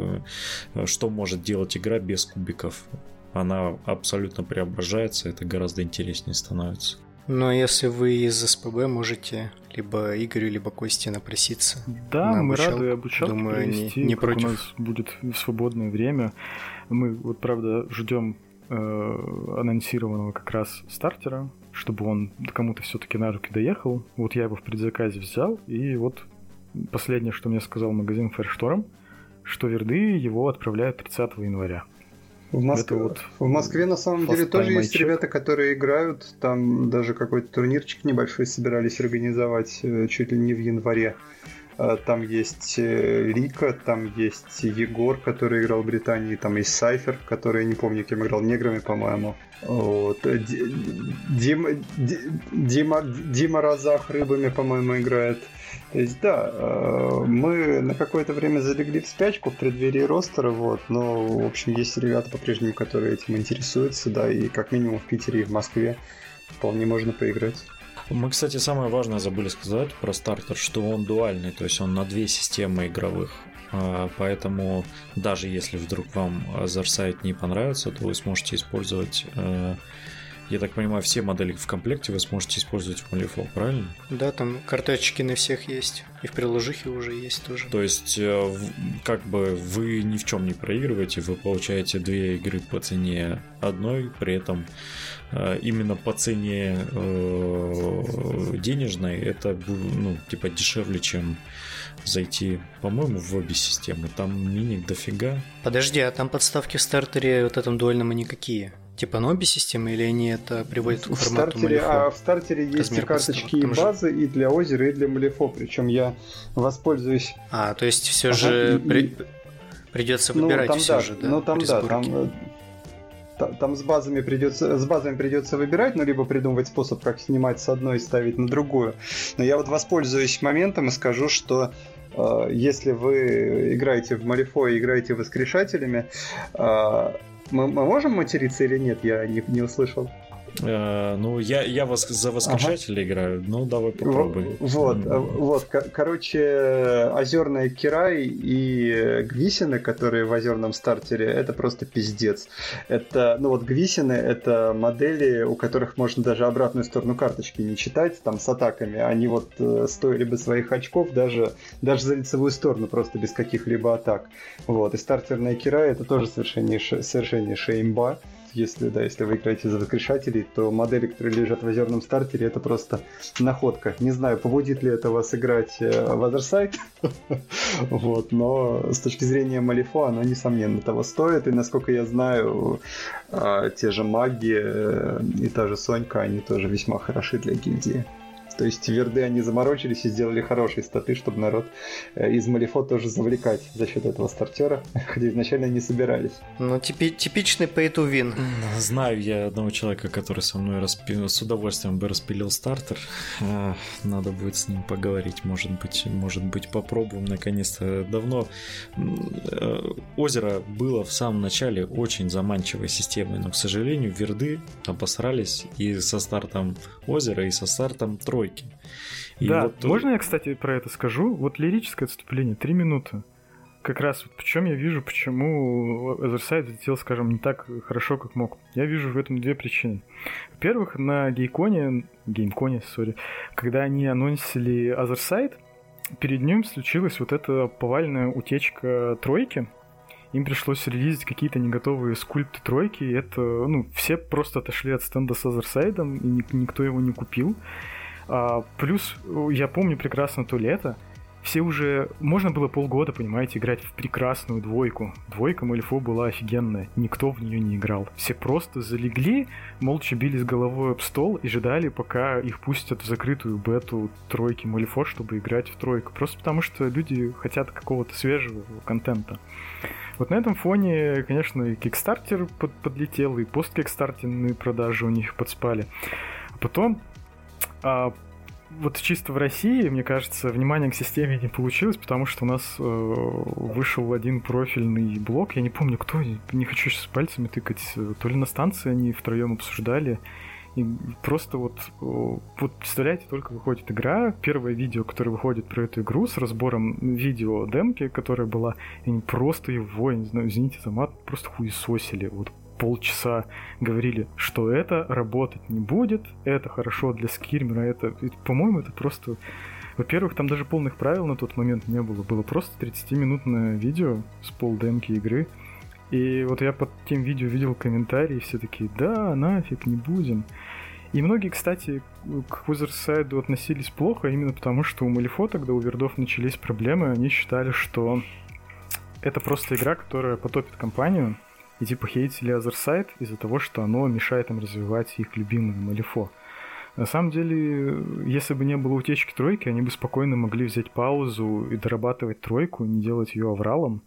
что может делать игра без кубиков. Она абсолютно преображается, это гораздо интереснее становится. Но если вы из СПБ, можете либо Игорю, либо Косте напроситься. Да, на мы рады обучалку провести, не, не против. У нас будет свободное время. Мы вот правда ждем э, анонсированного как раз стартера, чтобы он кому-то все-таки на руки доехал. Вот я его в предзаказе взял, и вот последнее, что мне сказал магазин Firestorm, что верды его отправляют тридцатого января. В Москве, вот в Москве на самом деле тоже есть ребята, которые играют. Там даже какой-то турнирчик небольшой собирались организовать чуть ли не в январе. Там есть Лика, там есть Егор, который играл в Британии, там есть Сайфер, который, я не помню, кем играл, неграми, по-моему. Вот. Дима, Дима, Дима Розах рыбами, по-моему, играет. То есть, да, мы на какое-то время залегли в спячку в преддверии ростера, вот, но, в общем, есть ребята по-прежнему, которые этим интересуются, да, и как минимум в Питере и в Москве вполне можно поиграть. Мы, кстати, самое важное забыли сказать про стартер, что он дуальный, то есть он на две системы игровых. Поэтому даже если вдруг вам Азерсайт не понравится, то вы сможете использовать, я так понимаю, все модели в комплекте вы сможете использовать в Malifaux, правильно? Да, там карточки на всех есть, и в приложухе уже есть тоже. То есть как бы вы ни в чем не проигрываете, вы получаете две игры по цене одной, при этом именно по цене денежной это, ну, типа дешевле, чем зайти, по-моему, в обе системы. Там миник дофига. Подожди, а там подставки в стартере вот этом дуальном они какие? Типа на обе системы или они это приводят к формату Malifaux? А в стартере есть и карточки, и базы, и для озера, и для Malifaux. Причем я воспользуюсь... А, то есть все ага, же и, при... и... придется выбирать, ну, там все да, же, да? Ну там да, там, там, там с, базами придется, с базами придется выбирать, ну либо придумывать способ, как снимать с одной и ставить на другую. Но я вот воспользуюсь моментом и скажу, что э, если вы играете в Malifaux и играете воскрешателями... Э, Мы, мы можем материться или нет? Я не, не услышал. Э, ну, я, я воск... за воскрешателя ага. играю. Ну, давай попробуем. Вот, mm-hmm. вот. Короче, озерные Кирай и Гвисины, которые в озерном стартере, это просто пиздец. Это, ну вот Гвисины, это модели, у которых можно даже обратную сторону карточки не читать, там с атаками. Они вот стоили бы своих очков даже, даже за лицевую сторону, просто без каких-либо атак. Вот. И стартерные Кирай, это тоже совершеннейшая, совершеннейшая имба. Если, да, если вы играете за воскрешателей, то модели, которые лежат в озерном стартере, это просто находка. Не знаю, побудит ли это вас играть в Otherside, вот, но с точки зрения Malifaux оно, несомненно, того стоит. И, насколько я знаю, те же маги и та же Сонька, они тоже весьма хороши для гильдии. То есть верды, они заморочились и сделали хорошие статы, чтобы народ из Malifaux тоже завлекать за счет этого стартера, хотя изначально не собирались. Ну, типи- типичный pay to win. Знаю я одного человека, который со мной распи- с удовольствием бы распилил стартер. Надо будет с ним поговорить, может быть, может быть, попробуем наконец-то. Давно озеро было в самом начале очень заманчивой системой, но, к сожалению, верды там посрались и со стартом озера, и со стартом тройки. И да, вот... можно я, кстати, про это скажу? Вот лирическое отступление, три минуты. Как раз вот причем я вижу, почему Otherside взлетел, скажем, не так хорошо, как мог. Я вижу в этом две причины. Во-первых, на Гейконе, Геймконе, сори, когда они анонсили Otherside, перед ним случилась вот эта повальная утечка тройки. Им пришлось релизить какие-то неготовые скульпты тройки. Это, ну, все просто отошли от стенда с Otherside, и никто его не купил. А, плюс, я помню прекрасно то лето, все уже, можно было полгода, понимаете, играть в прекрасную двойку. Двойка Malifaux была офигенная, никто в нее не играл. Все просто залегли, молча бились головой об стол и ждали, пока их пустят в закрытую бету тройки Malifaux, чтобы играть в тройку. Просто потому, что люди хотят какого-то свежего контента. Вот на этом фоне, конечно, и Kickstarter под- подлетел, и посткикстартерные продажи у них подспали. А потом... А, вот чисто в России, мне кажется, внимания к системе не получилось, потому что у нас э, вышел один профильный блог, я не помню кто, не хочу сейчас пальцами тыкать, то ли на станции они втроем обсуждали, и просто вот, вот представляете, только выходит игра, первое видео, которое выходит про эту игру с разбором видео демки, которая была, и они просто его, я не знаю, извините за мат, просто хуесосили, вот. Полчаса говорили, что это работать не будет, это хорошо для скирмера, это, и, по-моему, это просто... Во-первых, там даже полных правил на тот момент не было, было просто тридцатиминутное видео с полдемки игры, и вот я под тем видео видел комментарии, все такие, да, нафиг, не будем. И многие, кстати, к Otherside относились плохо, именно потому, что у Malifaux тогда у вердов начались проблемы, они считали, что это просто игра, которая потопит компанию, и типа хейтили Other Side из-за того, что оно мешает им развивать их любимое Малифо. На самом деле, если бы не было утечки тройки, они бы спокойно могли взять паузу и дорабатывать тройку, не делать ее авралом,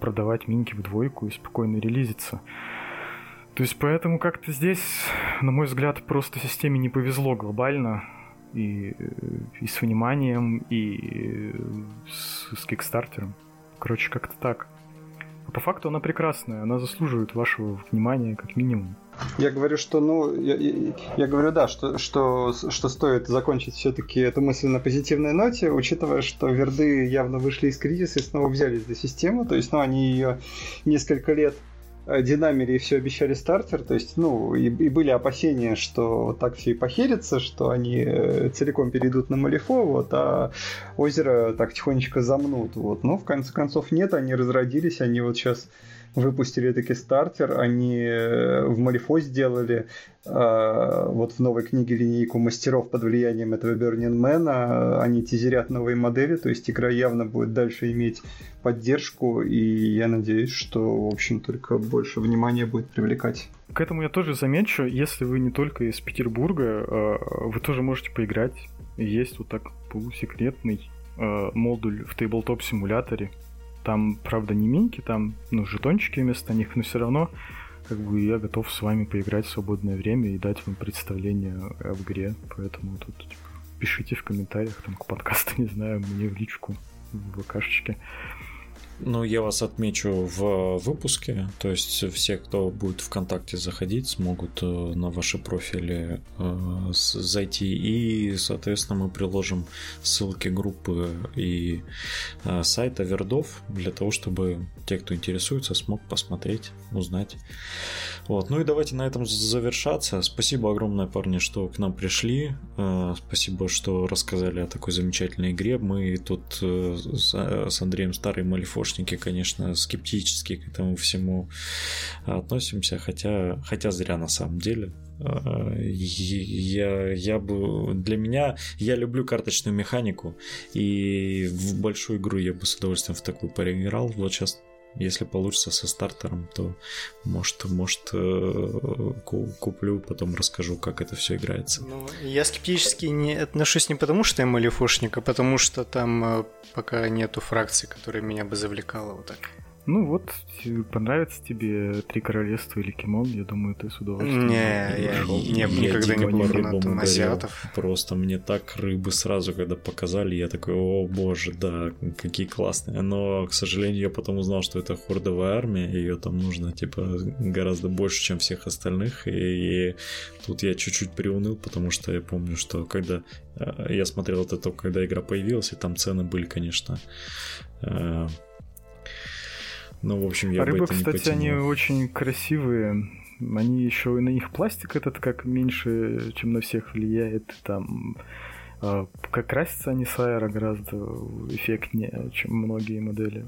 продавать минки в двойку и спокойно релизиться. То есть поэтому как-то здесь, на мой взгляд, просто системе не повезло глобально. И, и с вниманием, и с, с кикстартером. Короче, как-то так. А по факту она прекрасная, она заслуживает вашего внимания как минимум. Я говорю, что, ну, я, я, я говорю, да, что, что, что стоит закончить все-таки эту мысль на позитивной ноте, учитывая, что верды явно вышли из кризиса и снова взялись за систему, то есть, ну, они ее несколько лет динамили и все обещали стартер, то есть, ну, и, и были опасения, что так все и похерится, что они целиком перейдут на Малифо, вот, а озеро так тихонечко замнут, вот, но в конце концов нет, они разродились, они вот сейчас выпустили таки стартер, они в Малифо сделали э, вот в новой книге линейку мастеров под влиянием этого Burning Man, они тизерят новые модели, то есть игра явно будет дальше иметь поддержку, и я надеюсь, что, в общем, только больше внимания будет привлекать. К этому я тоже замечу, если вы не только из Петербурга, вы тоже можете поиграть, есть вот так полусекретный модуль в тейблтоп-симуляторе. Там, правда, не минки, там, ну, жетончики вместо них, но все равно, как бы, я готов с вами поиграть в свободное время и дать вам представление об игре, поэтому тут, типа, пишите в комментариях, там, к подкасту, не знаю, мне в личку, в ВКшечке. Ну, я вас отмечу в выпуске, то есть все, кто будет ВКонтакте заходить, смогут на ваши профили э, зайти, и, соответственно, мы приложим ссылки группы и э, сайта вердов для того, чтобы те, кто интересуется, смог посмотреть, узнать. Вот. Ну и давайте на этом завершаться. Спасибо огромное, парни, что к нам пришли. Э, спасибо, что рассказали о такой замечательной игре. Мы тут э, с, с Андреем Старый Малифош конечно, скептически к этому всему относимся, хотя, хотя зря на самом деле. Я, я бы, для меня, я люблю карточную механику, и в большую игру я бы с удовольствием в такую поиграл. Вот сейчас, если получится со стартером, то может, может куплю, потом расскажу, как это все играется. Ну, я скептически не отношусь не потому, что я малифошник, а потому что там пока нету фракции, которая меня бы завлекала вот так. Ну вот, понравится тебе «Три королевства» или «Кимон», я думаю, ты с удовольствием. Не, я, я, я никогда не был фанатом азиатов. Просто мне так рыбы сразу, когда показали, я такой, о боже, да, какие классные. Но, к сожалению, я потом узнал, что это хордовая армия, ее там нужно, типа, гораздо больше, чем всех остальных, и, и тут я чуть-чуть приуныл, потому что я помню, что когда я смотрел это только, когда игра появилась, и там цены были, конечно... Ну, в общем, я а рыбы, кстати, потянул. Они очень красивые. Они еще и на них пластик этот как меньше, чем на всех влияет. Там э, как красятся они с аэро гораздо эффектнее, чем многие модели.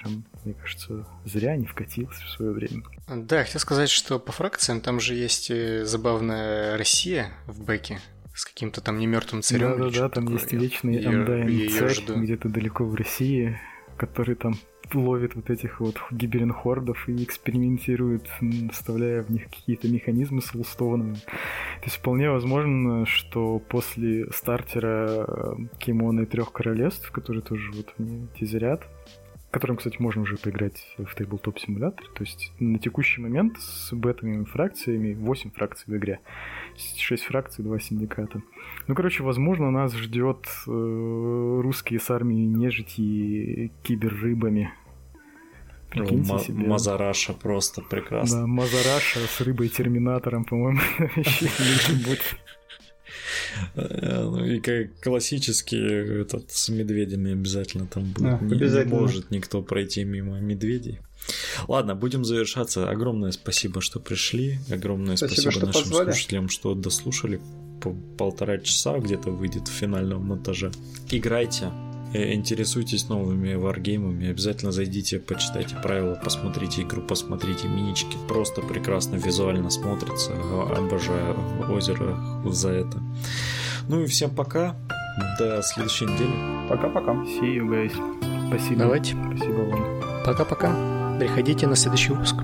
Прям, мне кажется, зря не вкатился в свое время. Да, хотел сказать, что по фракциям там же есть забавная Россия в бэке с каким-то там немертвым царем. Да, да, да, там такое. Есть вечный Undying царь где-то далеко в России, который там ловит вот этих вот гиберинхордов и экспериментирует, вставляя в них какие-то механизмы с лустованными. То есть вполне возможно, что после стартера Кимона и Трех Королевств, которые тоже вот мне тизерят, которым, кстати, можно уже поиграть в тейблтоп-симулятор, то есть на текущий момент с бетовыми фракциями восемь фракций в игре, шесть фракций, два синдиката. Ну, короче, возможно, нас ждет э, русские с армией нежити киберрыбами. Прикиньте себе. Мазараша просто прекрасно. Да, Мазараша с рыбой-терминатором, по-моему, еще будет. И как классический этот с медведями обязательно там будет. А, не, обязательно. Не может никто пройти мимо медведей. Ладно, будем завершаться. Огромное спасибо, что пришли. Огромное спасибо, спасибо нашим позвали. Слушателям, что дослушали. По полтора часа где-то выйдет в финальном монтаже. Играйте. Интересуйтесь новыми варгеймами, обязательно зайдите, почитайте правила, посмотрите игру, посмотрите минички, просто прекрасно визуально смотрится, обожаю озеро за это. Ну и всем пока, до следующей недели. Пока-пока. See you guys. Спасибо. Давайте. Спасибо вам. Пока-пока. Приходите на следующий выпуск.